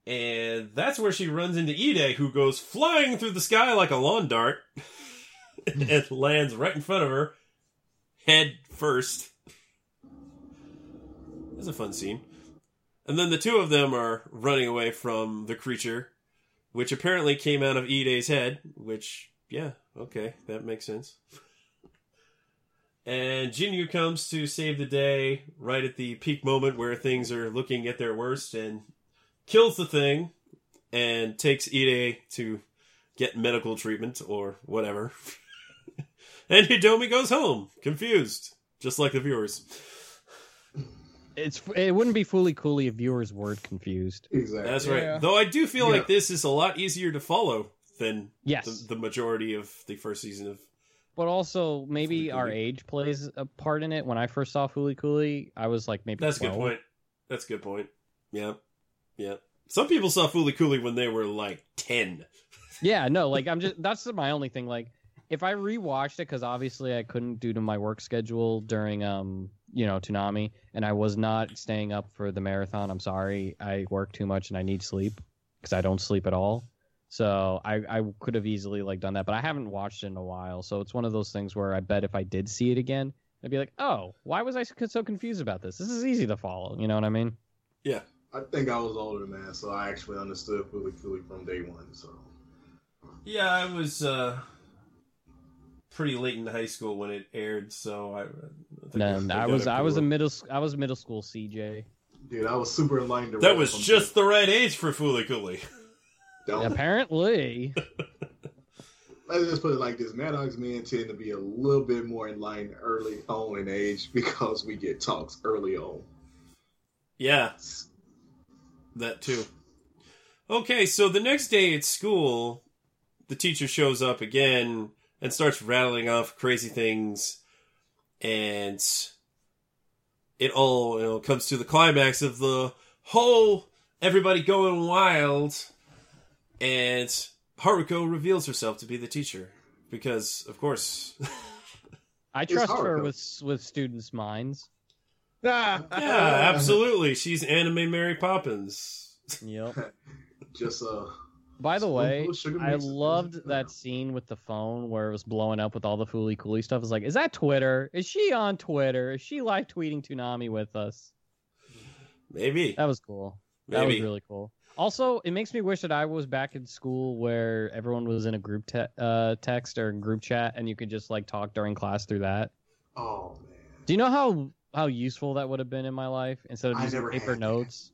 And that's where she runs into Ide, who goes flying through the sky like a lawn dart and lands right in front of her, head first. That's a fun scene. And then the two of them are running away from the creature, which apparently came out of Ide's head, which, yeah, okay, that makes sense. And Jinyu comes to save the day right at the peak moment where things are looking at their worst and kills the thing and takes Ide to get medical treatment or whatever. And Hidomi goes home, confused, just like the viewers. It wouldn't be Fooly Cooly if viewers weren't confused. Exactly. That's right. Yeah. Though I do feel like this is a lot easier to follow than the majority of the first season of... But also, maybe our age plays a part in it. When I first saw Fooly Cooly, I was like, maybe that's 12. A good point. That's a good point. Yeah. Yeah. Some people saw Fooly Cooly when they were like 10. Yeah, no, like that's my only thing. Like, if I rewatched it, because obviously I couldn't due to my work schedule during, Toonami, and I was not staying up for the marathon. I'm sorry. I work too much and I need sleep because I don't sleep at all. So I could have easily done that, but I haven't watched it in a while. So it's one of those things where I bet if I did see it again, I'd be like, oh, why was I so confused about this? This is easy to follow. You know what I mean? Yeah. I think I was older than that, so I actually understood Fooly Cooly from day one. So yeah, I was pretty late into high school when it aired. So I was middle school CJ. Dude, I was super aligned. That was just the right age for Fooly Cooly. Apparently. Let's just put it like this. Mad Dog's men tend to be a little bit more in line early on in age because we get talks early on. Yeah. That too. Okay, so the next day at school, the teacher shows up again and starts rattling off crazy things, and it all comes to the climax of the whole everybody going wild. And Haruko reveals herself to be the teacher because, of course, I trust her with students' minds. Ah. Yeah, absolutely. She's anime Mary Poppins. Yep. Just by the way, I loved that scene with the phone where it was blowing up with all the Fooly Cooly stuff. It's like, is that Twitter? Is she on Twitter? Is she live tweeting Toonami with us? Maybe. That was cool. Maybe. That was really cool. Also, it makes me wish that I was back in school where everyone was in a group text or group chat, and you could just like talk during class through that. Oh man! Do you know how useful that would have been in my life instead of just paper notes?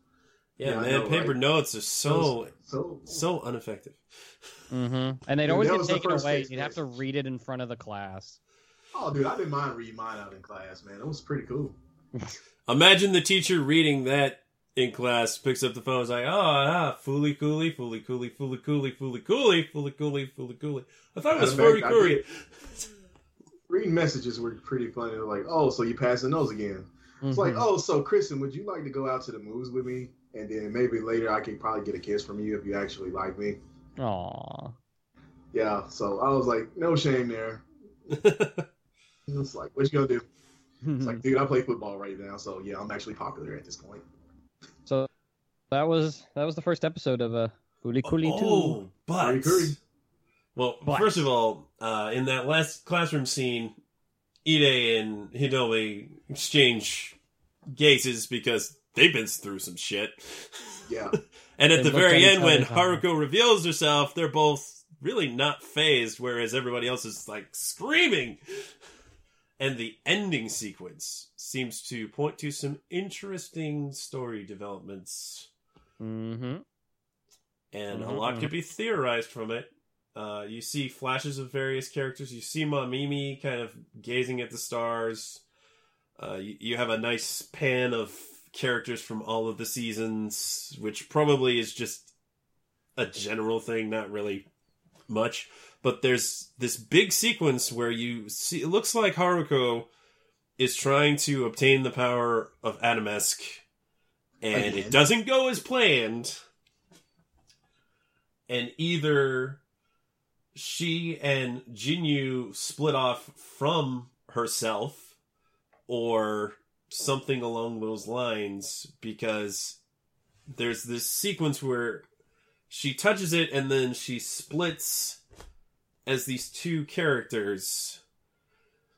Yeah, yeah, man, know, paper notes are so ineffective. Mm-hmm. And they'd always get taken away. You'd have to read it in front of the class. Oh, dude, I didn't mind reading mine out in class, man. It was pretty cool. Imagine the teacher reading that in class, picks up the phone, is like, Fooly Cooly, Fooly Cooly, Fooly Cooly, Fooly Cooly, Fooly Cooly, Fooly Cooly. I thought it was Fooly Cooly. Reading messages were pretty funny. They're like, oh, so you passing those again? Mm-hmm. It's like, oh, so Kristen, would you like to go out to the movies with me? And then maybe later I could probably get a kiss from you if you actually like me. Aww. Yeah, so I was like, no shame there. It's like, what you gonna do? It's like, dude, I play football right now, so yeah, I'm actually popular at this point. So that was the first episode of Fooly Cooly 2. Oh, but... first of all, in that last classroom scene, Ide and Hidomi exchange gazes because... they've been through some shit. Yeah. And at the very end, when Haruko reveals herself, they're both really not phased, whereas everybody else is, like, screaming. And the ending sequence seems to point to some interesting story developments. Mm-hmm. And a lot could be theorized from it. You see flashes of various characters. You see Mamimi kind of gazing at the stars. You have a nice pan of characters from all of the seasons, which probably is just a general thing, not really much, but there's this big sequence where you see, it looks like Haruko is trying to obtain the power of Atomesque, and it doesn't go as planned, and either she and Jinyu split off from herself, or something along those lines, because there's this sequence where she touches it and then she splits as these two characters.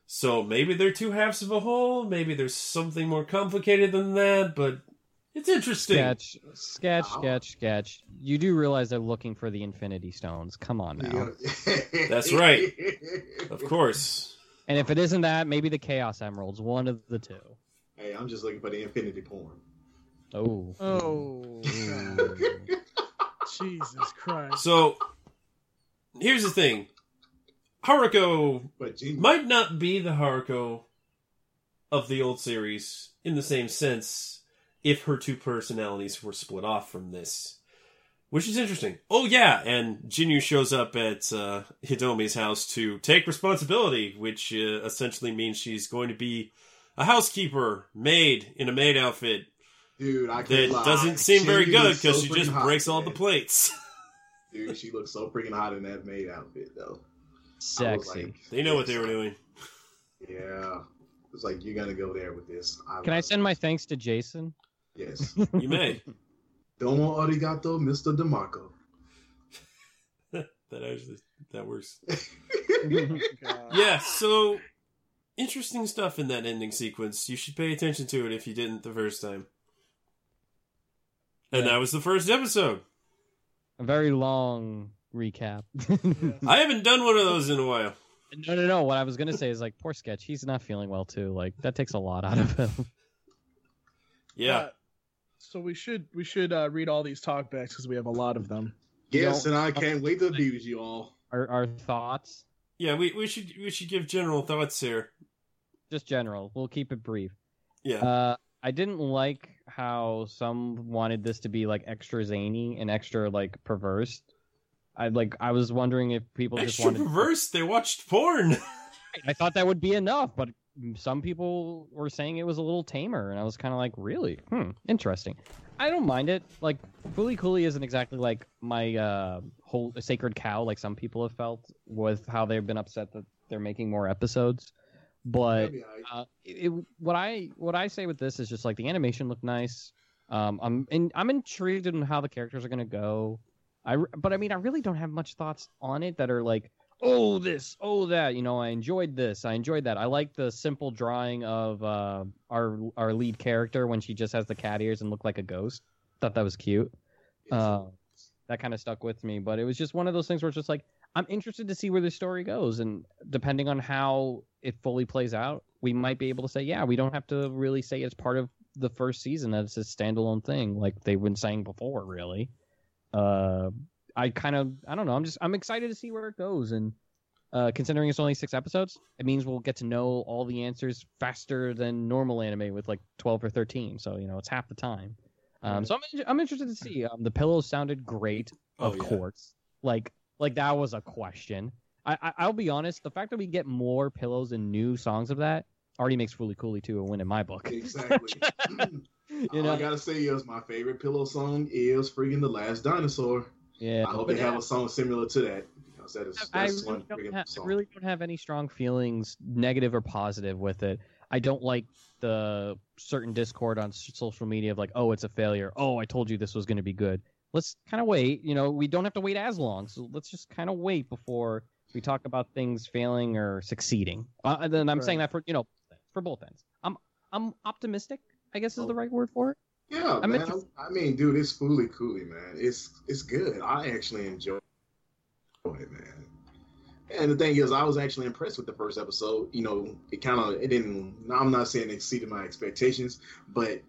So maybe they're two halves of a whole, maybe there's something more complicated than that, but it's interesting. Sketch. You do realize they're looking for the Infinity Stones. Come on now. Yeah. That's right. Of course. And if it isn't that, maybe the Chaos Emeralds, one of the two. Hey, I'm just looking for the infinity porn. Oh. Jesus Christ. So, here's the thing. Haruko might not be the Haruko of the old series in the same sense if her two personalities were split off from this. Which is interesting. Oh, yeah, and Jinyu shows up at Hidomi's house to take responsibility, which essentially means she's going to be a housekeeper, maid, in a maid outfit. Dude, I can't lie. That doesn't seem very good because she just breaks all the plates. Dude, she looks so freaking hot in that maid outfit, though. Sexy. Like, they know what they were doing. Yeah. It's like, you're going to go there with this. Can I send my thanks to Jason? Yes. You may. Domo arigato, Mr. DeMarco. That works. Yeah, so... interesting stuff in that ending sequence. You should pay attention to it if you didn't the first time. And that was the first episode. A very long recap. I haven't done one of those in a while. No. What I was going to say is, like, poor Sketch. He's not feeling well, too. Like, that takes a lot out of him. Yeah. So we should read all these talkbacks because we have a lot of them. Yes, and I can't wait to abuse you all. Our thoughts? Yeah, we should give general thoughts here. Just general. We'll keep it brief. Yeah. I didn't like how some wanted this to be like extra zany and extra like perverse. I was wondering if people perverse. They watched porn. I thought that would be enough, but some people were saying it was a little tamer, and I was kind of like, really? Interesting. I don't mind it. Like, Fooly Cooly isn't exactly like my whole sacred cow, like some people have felt with how they've been upset that they're making more episodes. But what I say with this is just like the animation looked nice. I'm intrigued in how the characters are gonna go. But I really don't have much thoughts on it that are like, oh this, oh that. You know, I enjoyed this, I enjoyed that. I like the simple drawing of our lead character when she just has the cat ears and looked like a ghost. Thought that was cute. That kind of stuck with me. But it was just one of those things where it's just like, I'm interested to see where this story goes, and depending on how it fully plays out, we might be able to say, yeah, we don't have to really say it's part of the first season, that it's a standalone thing like they've been saying before, really. I don't know. I'm excited to see where it goes, and considering it's only 6 episodes, it means we'll get to know all the answers faster than normal anime with like 12 or 13. So, you know, it's half the time. So I'm interested to see. The pillows sounded great, of course. Like that was a question. I'll be honest. The fact that we get more pillows and new songs of that already makes Fooly Cooly 2 a win in my book. Exactly. I gotta say is my favorite pillow song is freaking The Last Dinosaur. Yeah. I hope they have a song similar to that, because that is I really don't have any strong feelings, negative or positive, with it. I don't like the certain discord on social media of like, oh, it's a failure. Oh, I told you this was going to be good. Let's kind of wait. You know, we don't have to wait as long. So let's just kind of wait before we talk about things failing or succeeding. And then I'm saying that for both ends. I'm optimistic, I guess is the right word for it. Yeah, man. Dude, it's Fooly Cooly, man. It's good. I actually enjoy it, man. And the thing is, I was actually impressed with the first episode. You know, I'm not saying it exceeded my expectations, but,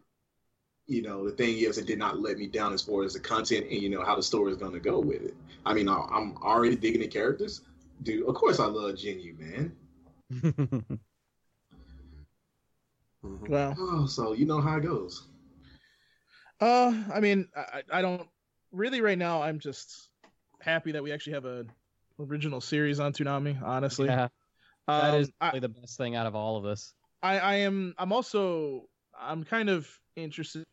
you know, the thing is, it did not let me down as far as the content and, you know, how the story is going to go with it. I mean, I'm already digging the characters. Dude, of course I love Jinyu, man. Well. Oh, so you know how it goes. I don't really right now. I'm just happy that we actually have an original series on Toonami, honestly. Yeah, that is probably the best thing out of all of us. I'm kind of interested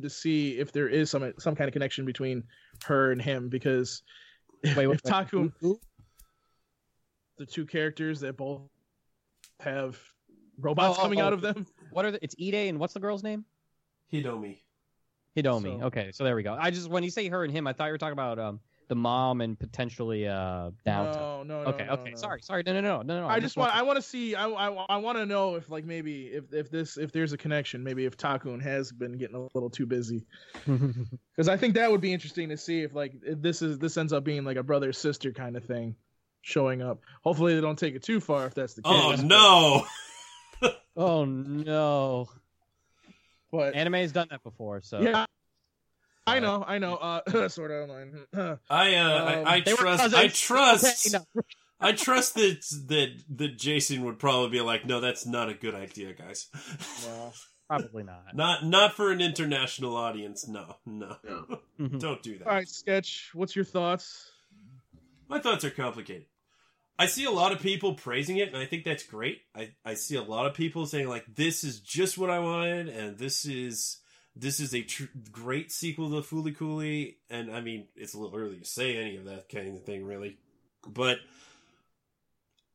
to see if there is some kind of connection between her and him, because if Taku, the two characters that both have robots coming out of them. What are it's Ide and what's the girl's name? Hidomi. So, okay, so there we go. I just, when you say her and him, I thought you were talking about the mom and potentially Naota. No. Sorry. No. I want to know if like maybe if there's a connection, maybe if Takun has been getting a little too busy. Cuz I think that would be interesting to see if like this ends up being like a brother sister kind of thing showing up. Hopefully they don't take it too far if that's the case. Oh no. But... oh no. But anime has done that before, so yeah. I know. Sword Art Online. I trust that Jason would probably be like, no, that's not a good idea, guys. No, probably not. Not for an international audience. No. Mm-hmm. Don't do that. All right, Sketch. What's your thoughts? My thoughts are complicated. I see a lot of people praising it, and I think that's great. I see a lot of people saying, like, this is just what I wanted, and this is a great sequel to Fooly Cooly, and, I mean, it's a little early to say any of that kind of thing, really. But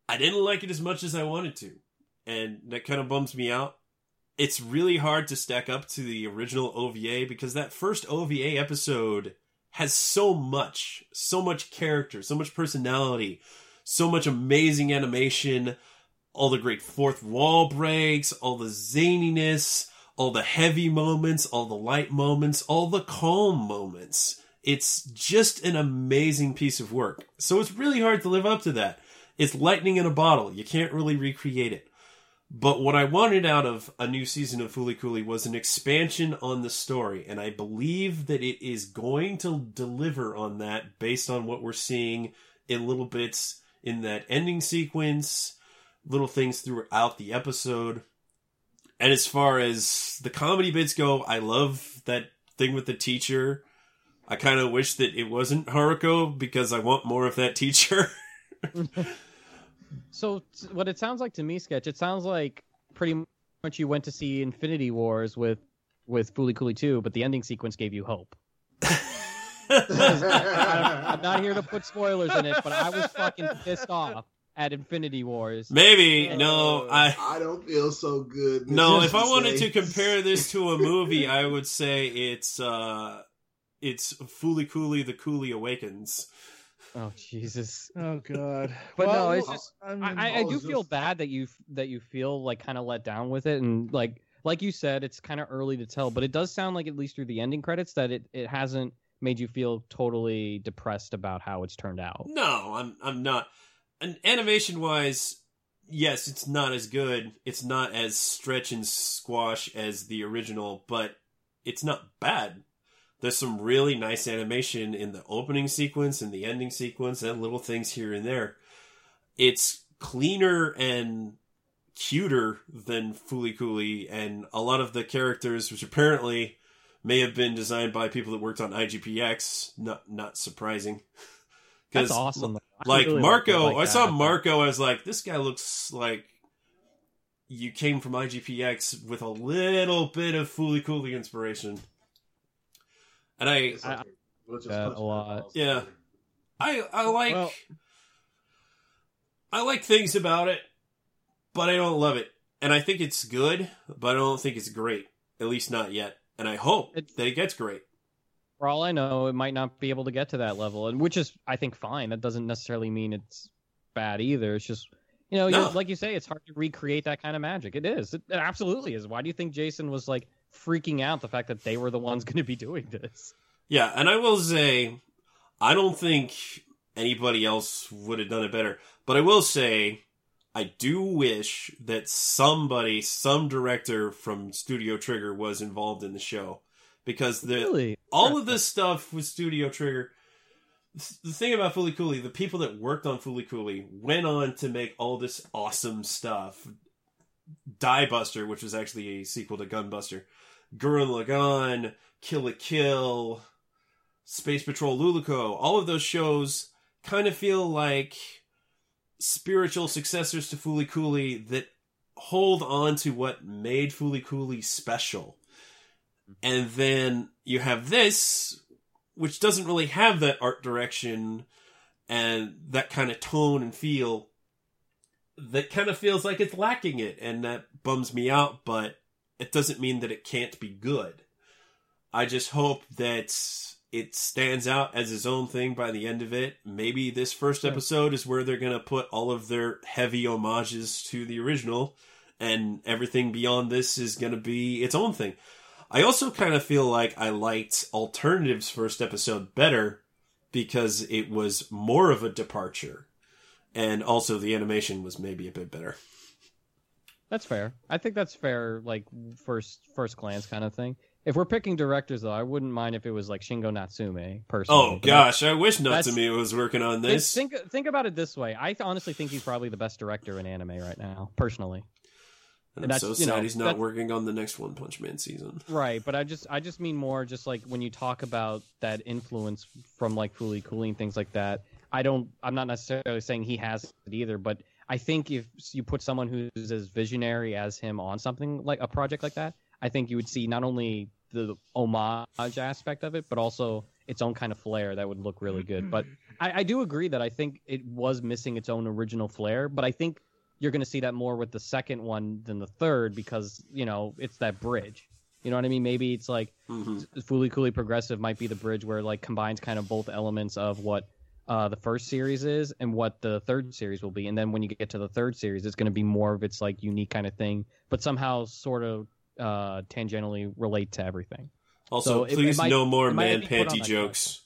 I didn't like it as much as I wanted to, and that kind of bums me out. It's really hard to stack up to the original OVA, because that first OVA episode has so much character, so much personality, so much amazing animation, all the great fourth wall breaks, all the zaniness, all the heavy moments, all the light moments, all the calm moments. It's just an amazing piece of work. So it's really hard to live up to that. It's lightning in a bottle. You can't really recreate it. But what I wanted out of a new season of Fooly Cooly was an expansion on the story, and I believe that it is going to deliver on that based on what we're seeing in little bits in that ending sequence, little things throughout the episode. And as far as the comedy bits go, I love that thing with the teacher. I kind of wish that it wasn't Haruko, because I want more of that teacher. So what it sounds like to me, Sketch, it sounds like pretty much you went to see Infinity Wars with Fooly Cooly 2, but the ending sequence gave you hope. I'm not here to put spoilers in it, but I was fucking pissed off at Infinity Wars. Maybe. No, I don't feel so good. No, if I wanted to compare this to a movie, I would say it's Fooly Cooly, The Cooly Awakens. Oh, Jesus. Oh, God. But well, no, it's just... I do feel bad that you feel, like, kind of let down with it. And, like you said, it's kind of early to tell. But it does sound like, at least through the ending credits, that it hasn't made you feel totally depressed about how it's turned out. No, I'm not. And animation-wise, yes, it's not as good. It's not as stretch and squash as the original. But it's not bad. There's some really nice animation in the opening sequence and the ending sequence and little things here and there. It's cleaner and cuter than Fooly Cooly, and a lot of the characters, which apparently may have been designed by people that worked on IGPX, not surprising. That's awesome. Like really Marco, I saw Marco, I was like, this guy looks like you came from IGPX with a little bit of Fooly Cooly inspiration. And I a lot. Yeah. I like things about it, but I don't love it. And I think it's good, but I don't think it's great. At least not yet. And I hope that it gets great. For all I know, it might not be able to get to that level, and which is, I think, fine. That doesn't necessarily mean it's bad either. It's just, you know, like you say, it's hard to recreate that kind of magic. It is. It absolutely is. Why do you think Jason was like freaking out the fact that they were the ones going to be doing this? Yeah, and I will say, I don't think anybody else would have done it better. But I will say, I do wish that some director from Studio Trigger was involved in the show. Because all of this stuff with Studio Trigger, the thing about Fooly Cooly, the people that worked on Fooly Cooly went on to make all this awesome stuff. Die Buster, which was actually a sequel to Gunbuster, Gurren Lagann, Kill a Kill, Space Patrol Luluko, all of those shows kind of feel like spiritual successors to Fooly Cooly that hold on to what made Fooly Cooly special. And then you have this, which doesn't really have that art direction and that kind of tone and feel. That kind of feels like it's lacking it, and that bums me out, but it doesn't mean that it can't be good. I just hope that it stands out as its own thing by the end of it. Maybe this first episode is where they're going to put all of their heavy homages to the original, and everything beyond this is going to be its own thing. I also kind of feel like I liked Alternative's first episode better because it was more of a departure. And also the animation was maybe a bit better. That's fair. I think that's fair, like, first glance kind of thing. If we're picking directors, though, I wouldn't mind if it was, like, Shingo Natsume, personally. Oh, gosh, I wish Natsume was working on this. Think about it this way. I honestly think he's probably the best director in anime right now, personally. And I'm so sad he's not working on the next One Punch Man season. Right, but I just mean more just, like, when you talk about that influence from, like, Fooly Cooly and things like that, I'm not necessarily saying he has it either, but I think if you put someone who's as visionary as him on something like a project like that, I think you would see not only the homage aspect of it, but also its own kind of flair that would look really good. But I do agree that I think it was missing its own original flair, but I think you're going to see that more with the second one than the third because, you know, it's that bridge. You know what I mean? Maybe it's like Fooly Cooly Progressive might be the bridge where like combines kind of both elements of what the first series is and what the third series will be. And then when you get to the third series, it's going to be more of its like unique kind of thing, but somehow sort of tangentially relate to everything. Also, so please no more man panty jokes.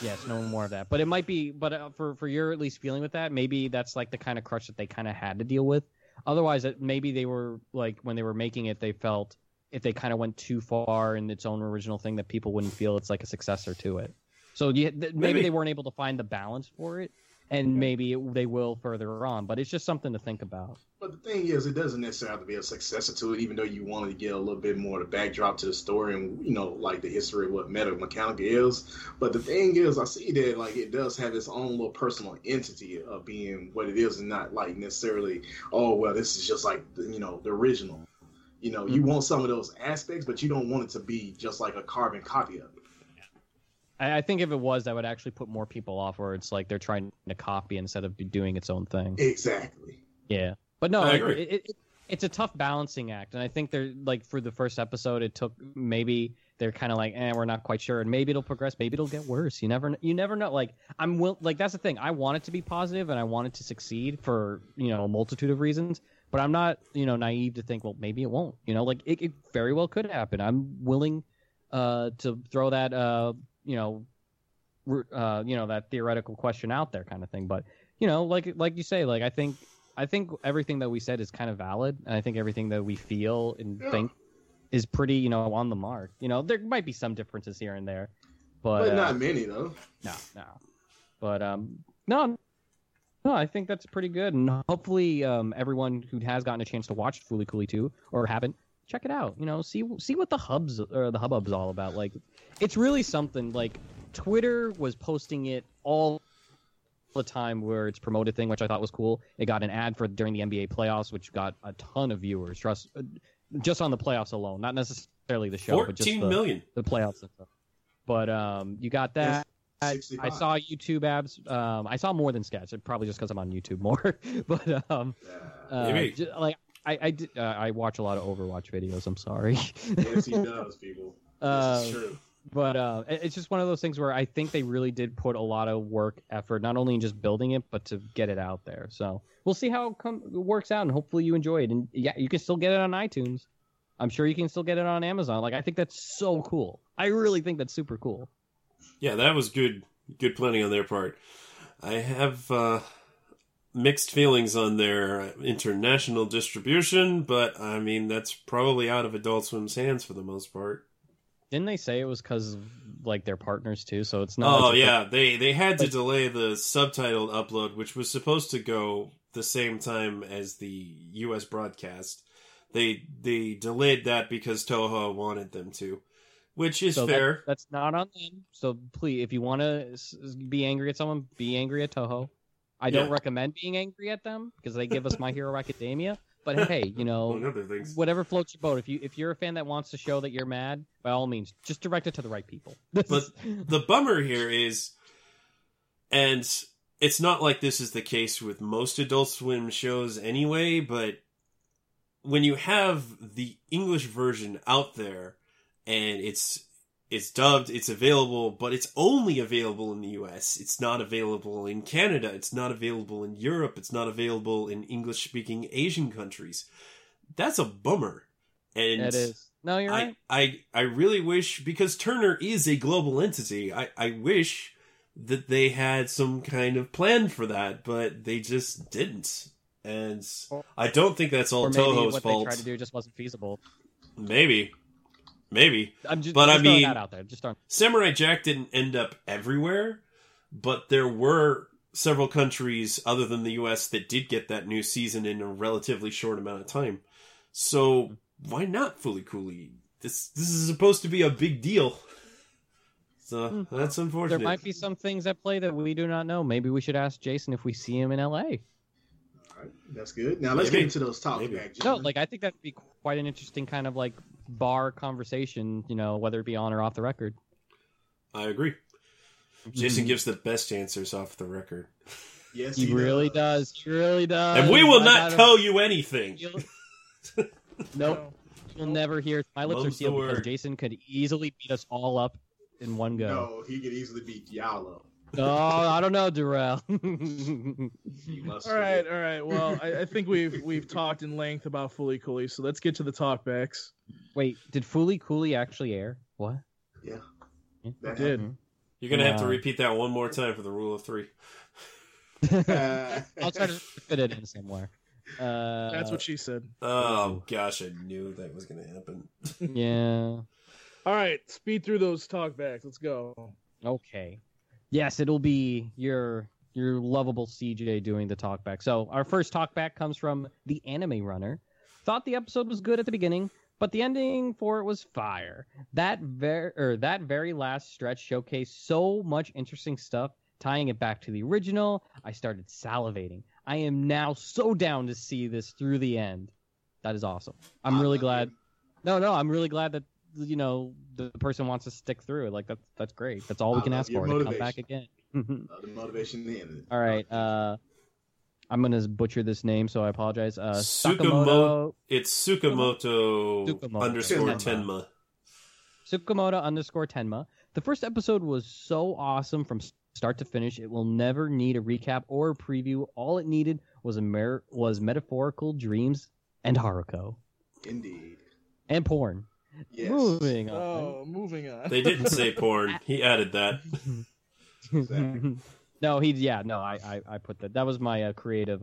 Yes, no more of that. But it might be, but for your at least feeling with that, maybe that's like the kind of crutch that they kind of had to deal with. Otherwise, maybe they were like, when they were making it, they felt if they kind of went too far in its own original thing that people wouldn't feel it's like a successor to it. So maybe they weren't able to find the balance for it, and maybe they will further on. But it's just something to think about. But the thing is, it doesn't necessarily have to be a successor to it, even though you wanted to get a little bit more of the backdrop to the story and, you know, like the history of what meta mechanic is. But the thing is, I see that, like, it does have its own little personal entity of being what it is and not, like, necessarily, oh, well, this is just, like, you know, the original. You know, you want some of those aspects, but you don't want it to be just, like, a carbon copy of it. I think if it was, that would actually put more people off, where it's like they're trying to copy instead of doing its own thing. Exactly. Yeah. But no, it's a tough balancing act. And I think they're like, for the first episode, it took, maybe they're kind of like, we're not quite sure. And maybe it'll progress. Maybe it'll get worse. You never know. Like, that's the thing. I want it to be positive and I want it to succeed for, a multitude of reasons. But I'm not, naive to think, well, maybe it won't. It very well could happen. I'm willing to throw that, that theoretical question out there kind of thing. But, like you say, like, I think everything that we said is kind of valid, and I think everything that we feel and think is pretty, on the mark. There might be some differences here and there, but not many though. No. But no, I think that's pretty good, and hopefully, everyone who has gotten a chance to watch Fooly Cooly 2 or haven't, check it out. See what the hubbub's all about. Like, it's really something. Like, Twitter was posting it all the time where it's promoted thing, which I thought was cool. It got an ad for during the NBA playoffs, which got a ton of viewers. Trust, just on the playoffs alone, not necessarily the show, 14 but just million. The playoffs and stuff. But you got that. I saw YouTube ads. I saw more than sketch, probably just because I'm on YouTube more. But I watch a lot of Overwatch videos. I'm sorry. Yes, he does, people. This is true. But it's just one of those things where I think they really did put a lot of work, effort, not only in just building it, but to get it out there. So we'll see how it works out, and hopefully you enjoy it. And yeah, you can still get it on iTunes. I'm sure you can still get it on Amazon. Like, I think that's so cool. I really think that's super cool. Yeah, that was good planning on their part. I have mixed feelings on their international distribution, but I mean, that's probably out of Adult Swim's hands for the most part. Didn't they say it was because of, like, their partners, too? So it's not... Oh, yeah. They had to delay the subtitled upload, which was supposed to go the same time as the U.S. broadcast. They delayed that because Toho wanted them to, which is fair. That's not on them. So, please, if you want to be angry at someone, be angry at Toho. I don't recommend being angry at them, because they give us My Hero Academia. But hey, whatever floats your boat. If you're a fan that wants to show that you're mad, by all means, just direct it to the right people. But the bummer here is, and it's not like this is the case with most Adult Swim shows anyway, but when you have the English version out there and it's dubbed, it's available, but it's only available in the US. It's not available in Canada. It's not available in Europe. It's not available in English-speaking Asian countries. That's a bummer. And that is. No, you're right. I really wish, because Turner is a global entity, I wish that they had some kind of plan for that, but they just didn't. And I don't think that's all Toho's fault. Maybe what they tried to do just wasn't feasible. Maybe. I mean, that out there. Samurai Jack didn't end up everywhere, but there were several countries other than the US that did get that new season in a relatively short amount of time. So why not Fooly Cooly? This is supposed to be a big deal. So that's unfortunate. There might be some things at play that we do not know. Maybe we should ask Jason if we see him in LA. All right, that's good. Now let's get into those topics. No, I think that'd be quite an interesting kind of bar conversation, whether it be on or off the record. I agree. Jason gives the best answers off the record. Yes, he really does. He really does. And we will not tell you anything. Nope. You'll never hear. My lips are sealed because Jason could easily beat us all up in one go. No, he could easily beat Yalo. Oh, I don't know, Darrell. All right. Well, I think we've talked in length about Fooly Cooly, so let's get to the talkbacks. Wait, did Fooly Cooly actually air? What? Yeah, it did. You're gonna have to repeat that one more time for the rule of three. I'll try to fit it in somewhere. That's what she said. Oh gosh, I knew that was gonna happen. Yeah. All right, speed through those talkbacks. Let's go. Okay. Yes, it'll be your lovable CJ doing the talkback. So our first talkback comes from the Anime Runner. Thought the episode was good at the beginning, but the ending for it was fire. That very last stretch showcased so much interesting stuff, tying it back to the original. I started salivating. I am now so down to see this through the end. That is awesome. I'm really glad. No, I'm really glad that you know, the person wants to stick through it. Like, that's great. That's all we can ask for, to come back again. The motivation to end it. All right. I'm going to butcher this name, so I apologize. Tsukamoto. It's Tsukamoto underscore Tenma. Tsukamoto underscore Tenma. The first episode was so awesome from start to finish. It will never need a recap or a preview. All it needed was metaphorical dreams and Haruko. Indeed. And porn. Yes. Moving on. Oh, moving on. They didn't say porn. He added that. Exactly. No, I put that. That was my creative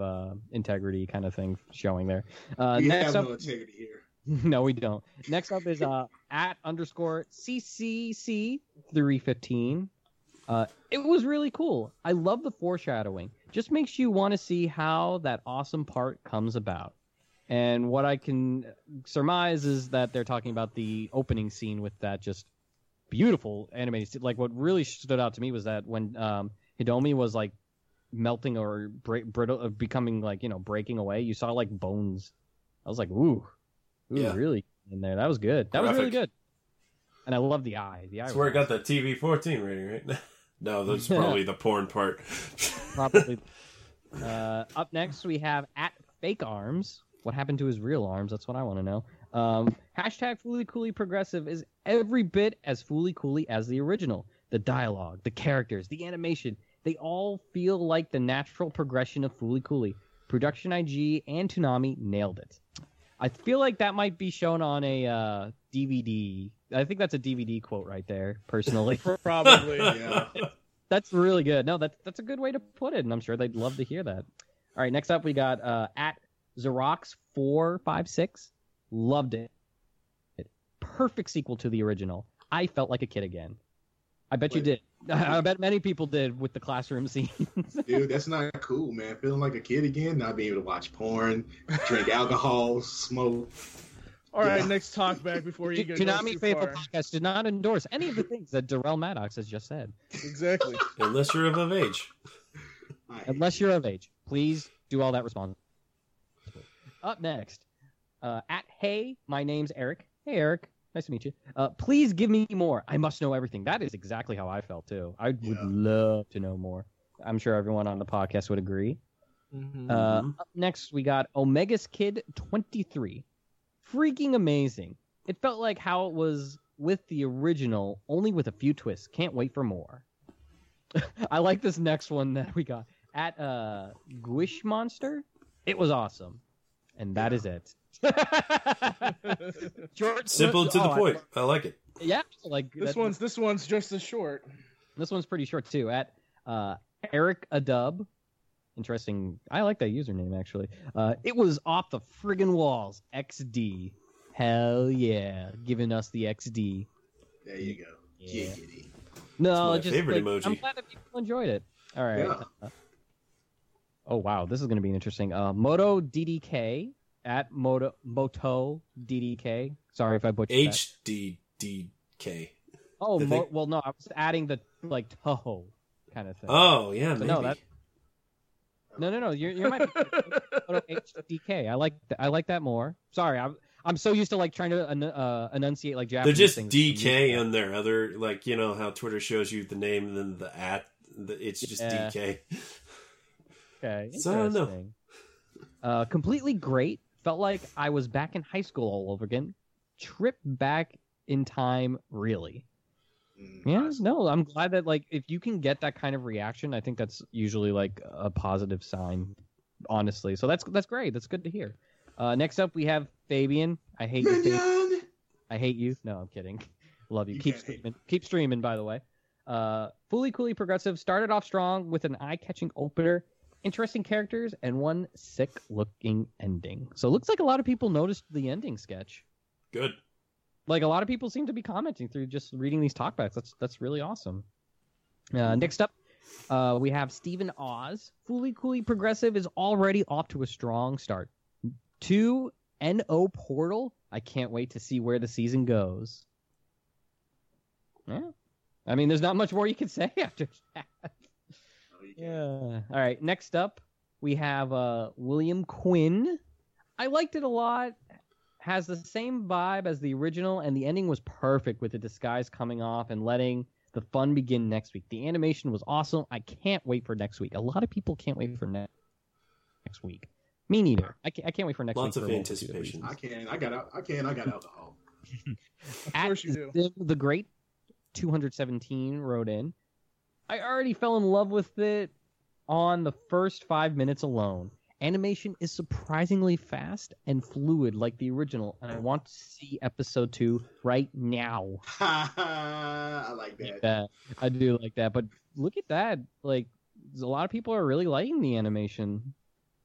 integrity kind of thing showing there. We have no integrity here. No, we don't. Next up is at underscore CCC315. It was really cool. I love the foreshadowing. Just makes you want to see how that awesome part comes about. And what I can surmise is that they're talking about the opening scene with that just beautiful animated scene. Like, what really stood out to me was that when Hidomi was, like, melting or brittle, becoming, like, you know, breaking away, you saw, like, bones. I was like, ooh, yeah. Really in there. That was good. That was really good. And I love the eye. The eye. That's where I got the TV-14 rating, right? No, that's probably the porn part. Probably. Up next, we have at Fake Arms. What happened to his real arms? That's what I want to know. Hashtag Fooly Cooly Progressive is every bit as Fooly Cooly as the original. The dialogue, the characters, the animation, they all feel like the natural progression of Fooly Cooly. Production IG and Toonami nailed it. I feel like that might be shown on a DVD. I think that's a DVD quote right there, personally. Probably, yeah. That's really good. No, that's a good way to put it, and I'm sure they'd love to hear that. All right, next up we got at Xerox456. Loved it. Perfect sequel to the original. I felt like a kid again. I bet you did. I bet many people did with the classroom scenes. Dude, that's not cool, man. Feeling like a kid again, not being able to watch porn, drink alcohol, smoke. All right, next talk back before you go too far. Toonami Faithful Podcast did not endorse any of the things that Darrell Maddox has just said. Exactly. Unless you're of age. Unless you're of age. Please do all that responsibly. Up next, at Hey, my name's Eric. Hey, Eric. Nice to meet you. Please give me more. I must know everything. That is exactly how I felt, too. I would love to know more. I'm sure everyone on the podcast would agree. Mm-hmm. Up next, we got Omega's Kid 23. Freaking amazing. It felt like how it was with the original, only with a few twists. Can't wait for more. I like this next one that we got. At Gwish Monster, it was awesome. And that is it. Short, simple to the point. I like it. Yeah, like this one's just as short. This one's pretty short too. At Eric Adub, interesting. I like that username actually. It was off the friggin' walls. XD, hell yeah, giving us the XD. There you go. Yeah. Giggity. No, just favorite emoji. I'm glad that people enjoyed it. All right. Yeah. Oh wow, this is gonna be interesting. Moto DDK. At Moto DDK. Sorry if I butchered HDDK. Oh, well, no. I was adding the, like, Toho kind of thing. Oh, yeah, maybe. No, no. You're right. Moto HDK. I like that more. Sorry, I'm so used to, like, trying to enunciate, like, Japanese things. They're just DK on their other, like, you know, how Twitter shows you the name and then the at. It's just DK. Okay, so I don't know. Completely great. Felt like I was back in high school all over again. Trip back in time, really. Yeah, no, I'm glad that, like, if you can get that kind of reaction, I think that's usually, like, a positive sign, honestly. So that's great. That's good to hear. Next up, we have Fabian. I hate you, Fabian. I hate you. No, I'm kidding. Love you. Keep streaming. Keep streaming, by the way. Fooly Cooly Progressive started off strong with an eye-catching opener. Interesting characters and one sick-looking ending. So it looks like a lot of people noticed the ending sketch. Good. Like, a lot of people seem to be commenting through just reading these talkbacks. That's really awesome. Next up, we have Stephen Oz. Fooly Cooly Progressive is already off to a strong start. 2 NO Portal. I can't wait to see where the season goes. Yeah. I mean, there's not much more you can say after that. Yeah. All right. Next up, we have William Quinn. I liked it a lot. has the same vibe as the original, and the ending was perfect with the disguise coming off and letting the fun begin next week. The animation was awesome. I can't wait for next week. A lot of people can't wait for next week. Me neither. I can't wait for next week. Lots of anticipation. I got out the home. Of course you do. The great 217 wrote in. I already fell in love with it on the first 5 minutes alone. Animation is surprisingly fast and fluid like the original, and I want to see episode 2 right now. I like that. I do like that, but look at that. Like, a lot of people are really liking the animation.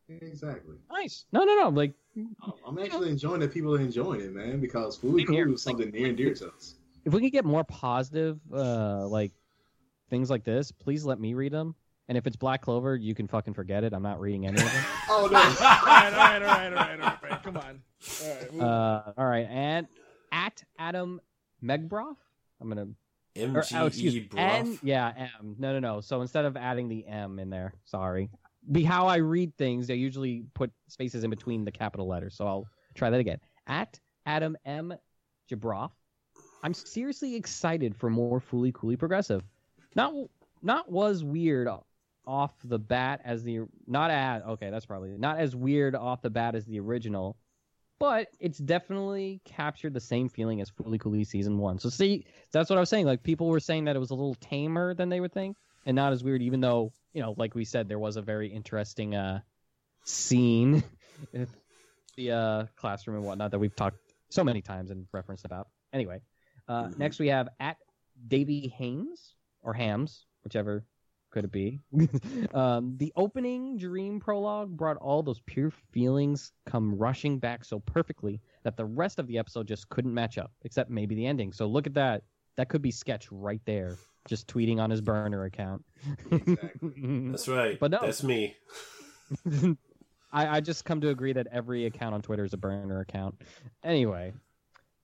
Exactly. Nice. No. Like, I'm actually enjoying that people are enjoying it, man, because Fooly Cooly is something near and dear to us. If we could get more positive, like, things like this, please let me read them. And if it's Black Clover, you can fucking forget it. I'm not reading any of them. Oh, no. All right. Come on. All right. And at Adam Megbroff, I'm going to... M-G-E Broff? Yeah, M. No. So instead of adding the M in there, sorry. Be how I read things, they usually put spaces in between the capital letters. So I'll try that again. At Adam M. Gibroff, I'm seriously excited for more Fooly Cooly Progressive. Not was weird off the bat as the original, but it's definitely captured the same feeling as Fooly Cooly season 1. So see, that's what I was saying. Like, people were saying that it was a little tamer than they would think, and not as weird. Even though, you know, like we said, there was a very interesting scene, the classroom and whatnot that we've talked so many times and referenced about. Anyway, next we have at Davey Hames. Or Hams, whichever could it be. The opening dream prologue brought all those pure feelings come rushing back so perfectly that the rest of the episode just couldn't match up, except maybe the ending. So look at that. That could be Sketch right there, just tweeting on his burner account. Exactly. That's right. But no, that's me. I just come to agree that every account on Twitter is a burner account. Anyway,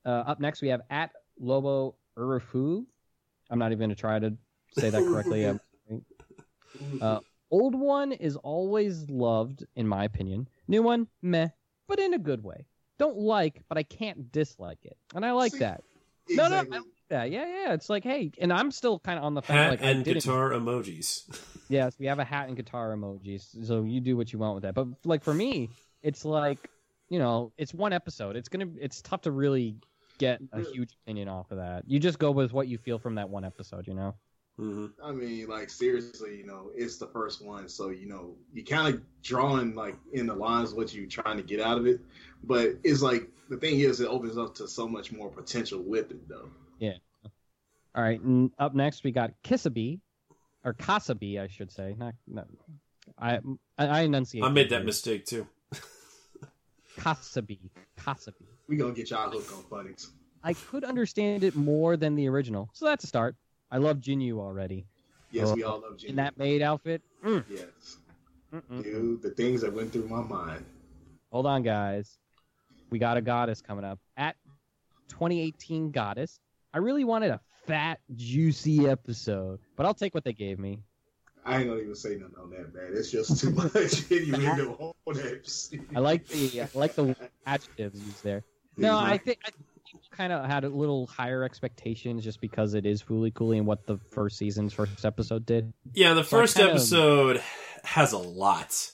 up next we have at Lobo Urufu. I'm not even going to try to say that correctly. Old one is always loved, in my opinion. New one, meh, but in a good way. Don't like, but I can't dislike it. And I like that. Exactly. No, I like that. Yeah. It's like, hey, and I'm still kind of on the fact. Hat and guitar emojis. Yes, we have a hat and guitar emojis, so you do what you want with that. But, like, for me, it's like, you know, it's one episode. It's tough to really get a huge opinion off of that. You just go with what you feel from that one episode, you know? Mm-hmm. I mean, like, seriously, you know, it's the first one, so, you know, you kind of drawing, like, in the lines what you're trying to get out of it, but it's like, the thing is, it opens up to so much more potential with it, though. Yeah. All right, and up next, we got Kissabi, or Kasabi, I should say. I enunciate. I made that mistake, too. Kasabi. We gonna get y'all hooked on phonics. I could understand it more than the original, so that's a start. I love Jinyu already. Yes, we all love Jinyu. In that maid outfit. Mm. Yes. Mm-mm. Dude, the things that went through my mind. Hold on, guys. We got a goddess coming up. At 2018 goddess. I really wanted a fat, juicy episode, but I'll take what they gave me. I ain't gonna even say nothing on that, man. It's just too much. I like the adjectives used there. No, I think kind of had a little higher expectations just because it is Fooly Cooly and what the first season's first episode did. Yeah, the first episode has a lot.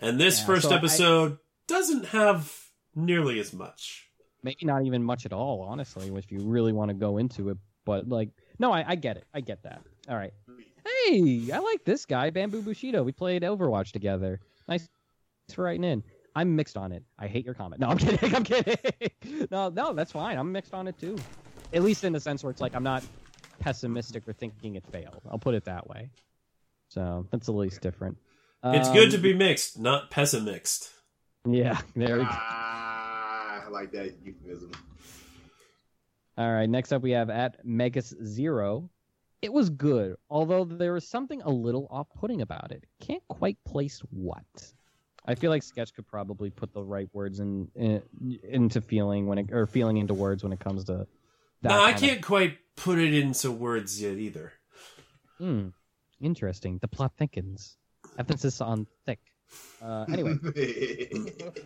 And this first episode doesn't have nearly as much. Maybe not even much at all, honestly, if you really want to go into it. But, like, no, I get it. I get that. All right. Hey, I like this guy, Bamboo Bushido. We played Overwatch together. Nice for writing in. I'm mixed on it. I hate your comment. No, I'm kidding. No, that's fine. I'm mixed on it too. At least in the sense where it's like I'm not pessimistic or thinking it failed. I'll put it that way. So that's at least different. It's good to be mixed, not pessimist. Yeah, there we go. I like that euphemism. All right, next up we have at Megas Zero. It was good, although there was something a little off-putting about it. Can't quite place what. I feel like Sketch could probably put the right words into feeling feeling into words when it comes to that. No, I can't quite put it into words yet either. Interesting. The plot thickens. Emphasis on thick. Anyway.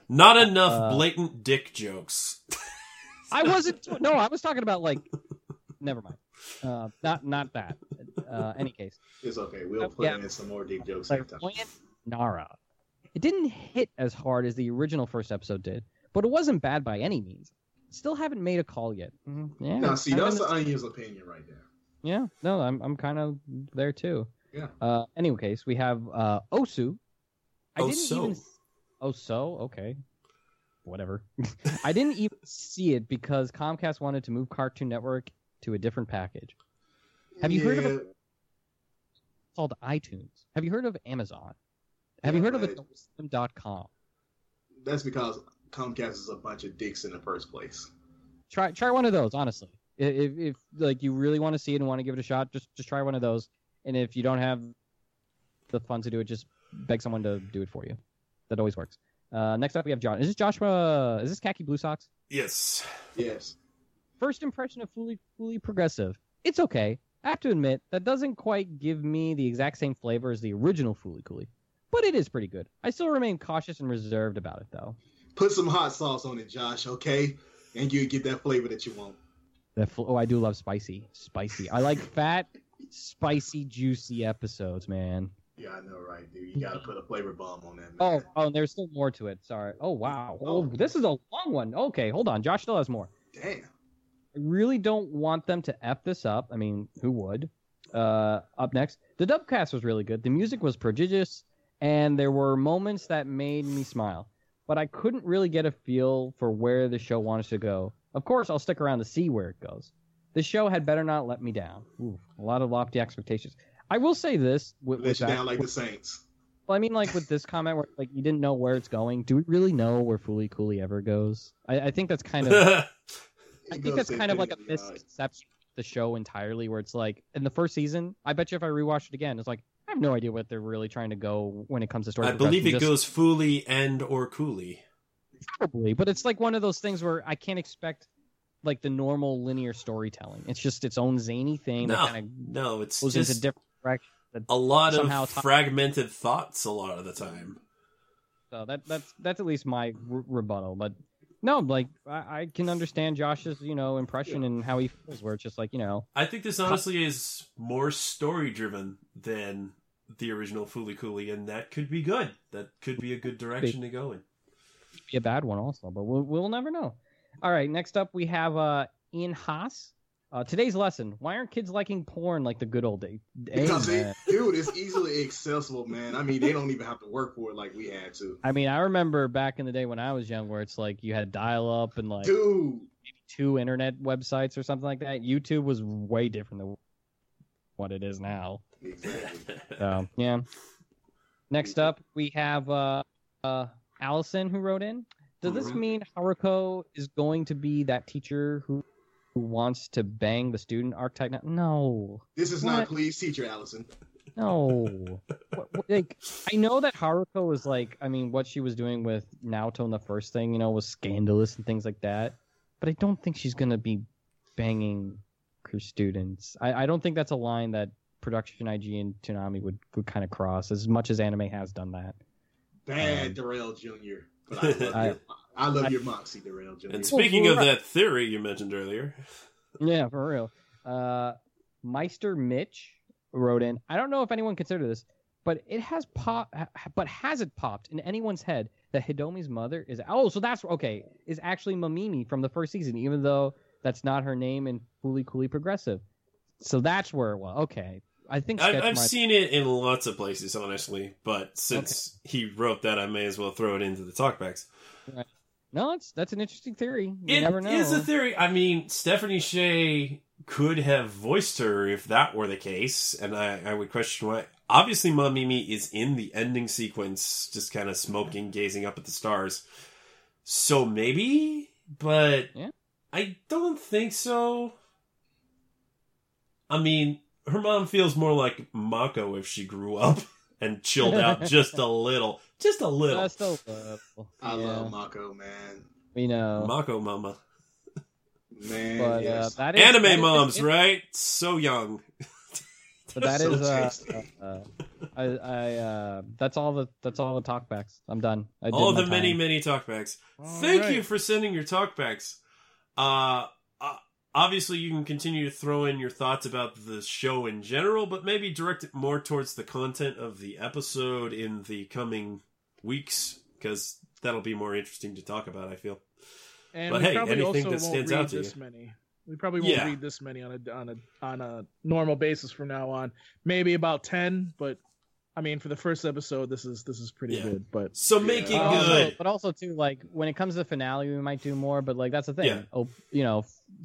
Not enough blatant dick jokes. I wasn't... No, I was talking about, like... Never mind. Not that. Any case. It's okay. We'll put in some more deep jokes. Like, Nara. It didn't hit as hard as the original first episode did, but it wasn't bad by any means. Still haven't made a call yet. Mm-hmm. Yeah. Now, see, that's the Anya's opinion right there. Yeah. No, I'm kind of there, too. Yeah. Anyway, case, we have Osu. Okay. Whatever. I didn't even see it because Comcast wanted to move Cartoon Network to a different package. Have you heard of it? It's called iTunes. Have you heard of Amazon? Have you heard of AdultSwim.com? That's because Comcast is a bunch of dicks in the first place. Try one of those, honestly. If like you really want to see it and want to give it a shot, just try one of those. And if you don't have the funds to do it, just beg someone to do it for you. That always works. Next up, we have John. Is this Joshua? Is this Khaki Blue Sox? Yes. First impression of Fooly Progressive. It's okay. I have to admit, that doesn't quite give me the exact same flavor as the original Fooly Cooly. But it is pretty good. I still remain cautious and reserved about it, though. Put some hot sauce on it, Josh, okay? And you get that flavor that you want. I do love spicy. Spicy. I like fat, spicy, juicy episodes, man. Yeah, I know, right, dude? You got to put a flavor bomb on that, man. Oh, and there's still more to it. Sorry. Oh, wow. Oh, this is a long one. Okay, hold on. Josh still has more. Damn. I really don't want them to F this up. I mean, who would? Up next, the dubcast was really good. The music was prodigious, and there were moments that made me smile. But I couldn't really get a feel for where the show wanted to go. Of course, I'll stick around to see where it goes. The show had better not let me down. Ooh, a lot of lofty expectations. I will say this. Let you down like the Saints. Well, I mean, like with this comment, where like you didn't know where it's going. Do we really know where Fooly Cooly ever goes? I think that's kind of... I think that's kind of like a misconception of the show entirely, where it's like, in the first season, I bet you if I rewatched it again, it's like, I have no idea what they're really trying to go when it comes to story. I believe it goes Fooly and or Cooly. Probably, but it's like one of those things where I can't expect like the normal linear storytelling. It's just its own zany thing. No, it's goes just into different directions. A lot of fragmented thoughts a lot of the time. So that's at least my rebuttal, but... No, like, I can understand Josh's, impression and how he feels, where it's just like, I think this honestly is more story-driven than the original Fooly Cooly, and that could be good. That could be a good direction to go in. Could be a bad one also, but we'll never know. All right, next up we have Ian Haas. Today's lesson, why aren't kids liking porn like the good old days? Because it's easily accessible, man. I mean, they don't even have to work for it like we had to. I mean, I remember back in the day when I was young where it's like you had dial-up and like maybe two internet websites or something like that. YouTube was way different than what it is now. Exactly. So, yeah. Next up, we have Allison who wrote in. Does this mean Haruko is going to be that teacher who wants to bang the student archetype? No. This is not Please Teacher, Allison. No. Like, I know that Haruko was like, I mean, what she was doing with Naoto in the first thing, was scandalous and things like that. But I don't think she's going to be banging her students. I don't think that's a line that Production IG and Toonami would kind of cross, as much as anime has done that. Bad Darrell Jr. But I love your moxie, Darrell. And speaking of that theory you mentioned earlier. Yeah, for real. Meister Mitch wrote in, I don't know if anyone considered this, but has it popped in anyone's head that Hidomi's mother is... Oh, so that's... Okay, is actually Mamimi from the first season, even though that's not her name in Fooly Cooly Progressive. So that's where it was. Okay. I think I've seen it in lots of places, honestly, but since he wrote that, I may as well throw it into the talkbacks. Right. No, that's an interesting theory. You never know. It is a theory. I mean, Stephanie Shea could have voiced her if that were the case, and I would question why. Obviously, Mamimi is in the ending sequence, just kind of smoking, gazing up at the stars. So maybe, but yeah. I don't think so. I mean... Her mom feels more like Mako if she grew up and chilled out just a little. Just a little. Just a little. I love Mako, man. We know. Mako mama. Man, but, yes. Anime moms, right? So young. But that so is that's all the talkbacks. I'm done. Many talkbacks. Thank you for sending your talkbacks. Obviously, you can continue to throw in your thoughts about the show in general, but maybe direct it more towards the content of the episode in the coming weeks, because that'll be more interesting to talk about, I feel. And but hey, anything that stands out to you. We probably won't read this many on a normal basis from now on. Maybe about 10, but I mean, for the first episode, this is pretty good. But so make it good. But also too, like when it comes to the finale, we might do more. But like that's the thing,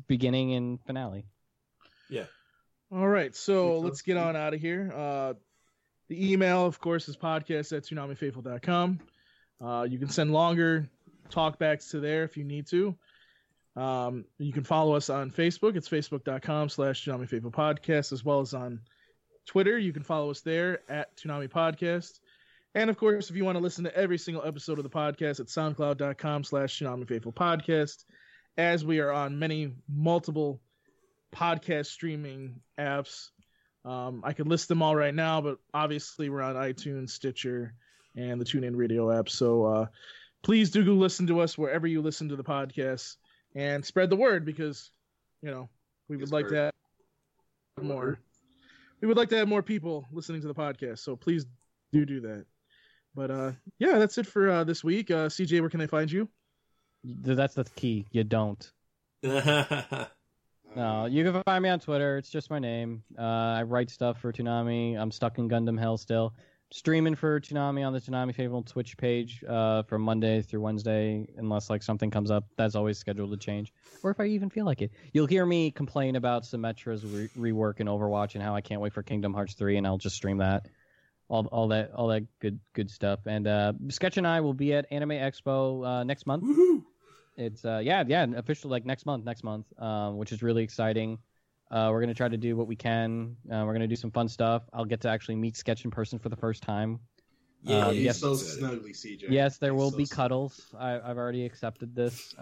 beginning and finale. Yeah. All right, so let's get on out of here. The email, of course, is podcast@toonamifaithful.com. You can send longer talkbacks to there if you need to. You can follow us on Facebook. It's facebook.com/ToonamiFaithfulPodcast, as well as on Twitter. You can follow us there @ToonamiPodcast. And of course, if you want to listen to every single episode of the podcast, it's SoundCloud.com/ToonamiFaithfulPodcast, as we are on multiple podcast streaming apps. I could list them all right now, but obviously we're on iTunes, Stitcher, and the TuneIn Radio app. So, please do go listen to us wherever you listen to the podcast. And spread the word, because, we would like to have more. We would like to have more people listening to the podcast, so please do that. But that's it for this week. CJ, where can they find you? That's the key. You don't. No, you can find me on Twitter. It's just my name. I write stuff for Toonami. I'm stuck in Gundam Hell still. Streaming for Toonami on the Toonami Faithful Twitch page from Monday through Wednesday, unless something comes up. That's always scheduled to change, or if I even feel like it. You'll hear me complain about Symmetra's rework in Overwatch and how I can't wait for Kingdom Hearts 3, and I'll just stream that, all that good stuff. And Sketch and I will be at Anime Expo next month. Woo-hoo! It's officially next month, which is really exciting. We're going to try to do what we can. We're going to do some fun stuff. I'll get to actually meet Sketch in person for the first time. Yeah, yes, so snuggly, CJ. Yes, there will be cuddles. I've already accepted this.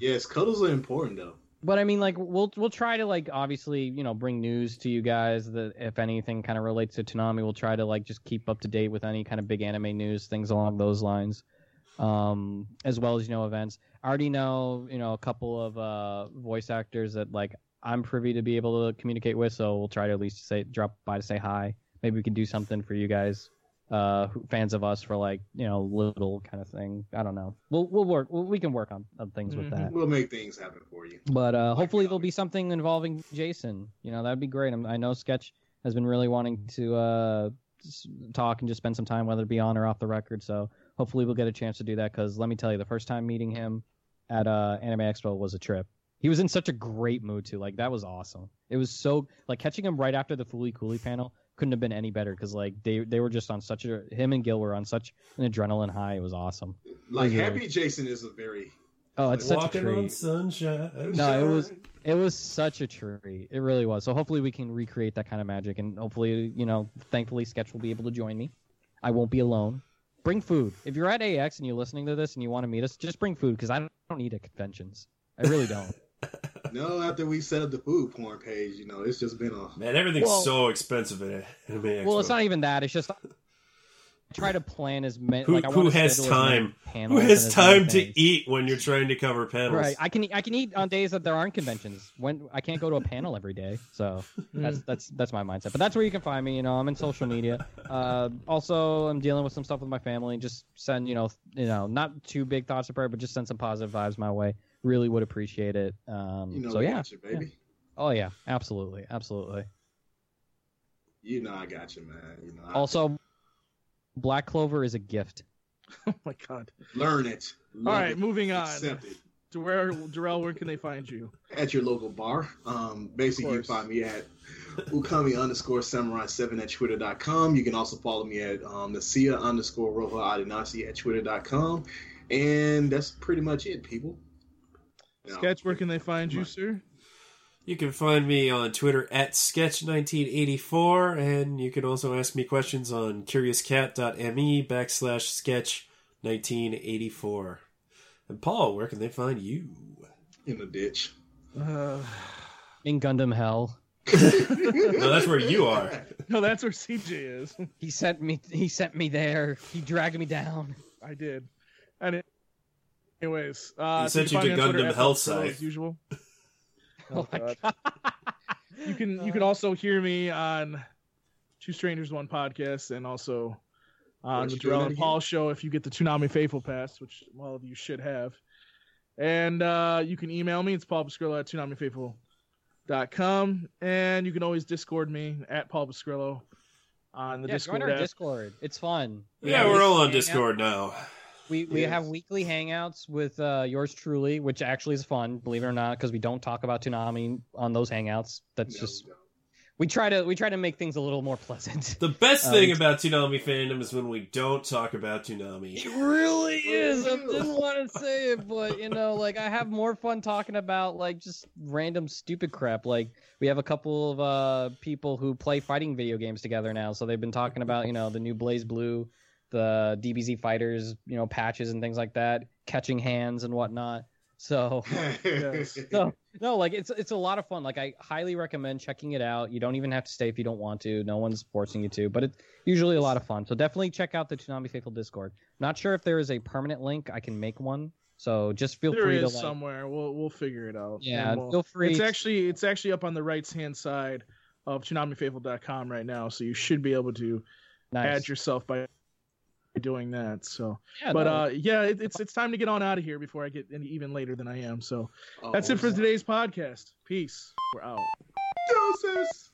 Yes, cuddles are important, though. But, I mean, we'll try to, obviously, bring news to you guys that, if anything, kind of relates to Toonami. We'll try to, just keep up to date with any kind of big anime news, things along those lines, as well as, events. I already know, a couple of voice actors that, I'm privy to be able to communicate with, so we'll try to at least drop by to say hi. Maybe we can do something for you guys, fans of us, for little kind of thing. I don't know. We'll work. We can work on things with that. We'll make things happen for you. But hopefully there'll be something involving Jason. That'd be great. I know Sketch has been really wanting to talk and just spend some time, whether it be on or off the record. So hopefully we'll get a chance to do that. Because let me tell you, the first time meeting him at Anime Expo was a trip. He was in such a great mood, too. That was awesome. It was so... catching him right after the Fooly Cooly panel couldn't have been any better, because, they were just on such a... Him and Gil were on such an adrenaline high. It was awesome. Happy Jason is a very... Oh, it's such a treat. Walking on sunshine. No, it was such a treat. It really was. So hopefully we can recreate that kind of magic, and hopefully, thankfully Sketch will be able to join me. I won't be alone. Bring food. If you're at AX and you're listening to this and you want to meet us, just bring food, because I don't need at conventions. I really don't. No, after we set up the food porn page, it's just been a... Man, everything's so expensive at Anime Expo. Well, it's not even that. It's just... I try to plan as many... Who has time to eat when you're trying to cover panels? Right. I can eat on days that there aren't conventions. When I can't go to a panel every day. So that's my mindset. But that's where you can find me. I'm in social media. Also, I'm dealing with some stuff with my family. Just send, not too big thoughts of prayer, but just send some positive vibes my way. Really would appreciate it. Gotcha, baby. Yeah. Oh yeah, absolutely. I got you, man. Black Clover is a gift. Oh my God. Learn it. All right, moving on. Accept it. Darrell, where can they find you? At your local bar. Basically, you can find me at ukami_samurai7 at twitter.com. You can also follow me at Nasia_Roha Adenasi at twitter.com. And that's pretty much it, people. Sketch, where can they find you, sir? You can find me on Twitter at Sketch1984, and you can also ask me questions on curiouscat.me/Sketch1984. And Paul, where can they find you? In the ditch. In Gundam Hell. No, that's where you are. No, that's where CJ is. He sent me there. He dragged me down. I did. And anyways, he sent you to Gundam Health Site as usual. Oh my God. You can also hear me on Two Strangers One Podcast and also on the Darrell and Paul show if you get the Toonami Faithful Pass, which all of you should have. And you can email me. It's Paul Baskrello at ToonamiFaithful.com. And you can always Discord me at Paul Baskrello on the Discord. Join our Discord. It's fun. Yeah, we're all on Discord now. We have weekly hangouts with yours truly, which actually is fun, believe it or not, because we don't talk about Toonami on those hangouts. That's just we try to make things a little more pleasant. The best thing about Toonami fandom is when we don't talk about Toonami. It really is. I didn't want to say it, but I have more fun talking about just random stupid crap. Like we have a couple of people who play fighting video games together now, so they've been talking about the new BlazBlue. The DBZ fighters, patches and things like that, catching hands and whatnot. So, it's a lot of fun. Like, I highly recommend checking it out. You don't even have to stay if you don't want to. No one's forcing you to, but it's usually a lot of fun. So definitely check out the Toonami Faithful Discord. Not sure if there is a permanent link. I can make one. So just feel free to. There is somewhere. We'll figure it out. Yeah, feel free. It's actually up on the right hand side of ToonamiFaithful.com right now. So you should be able to add yourself by doing that. So it's time to get on out of here before I get any even later than I am. So that's it for today's podcast. Peace. We're out. Doses.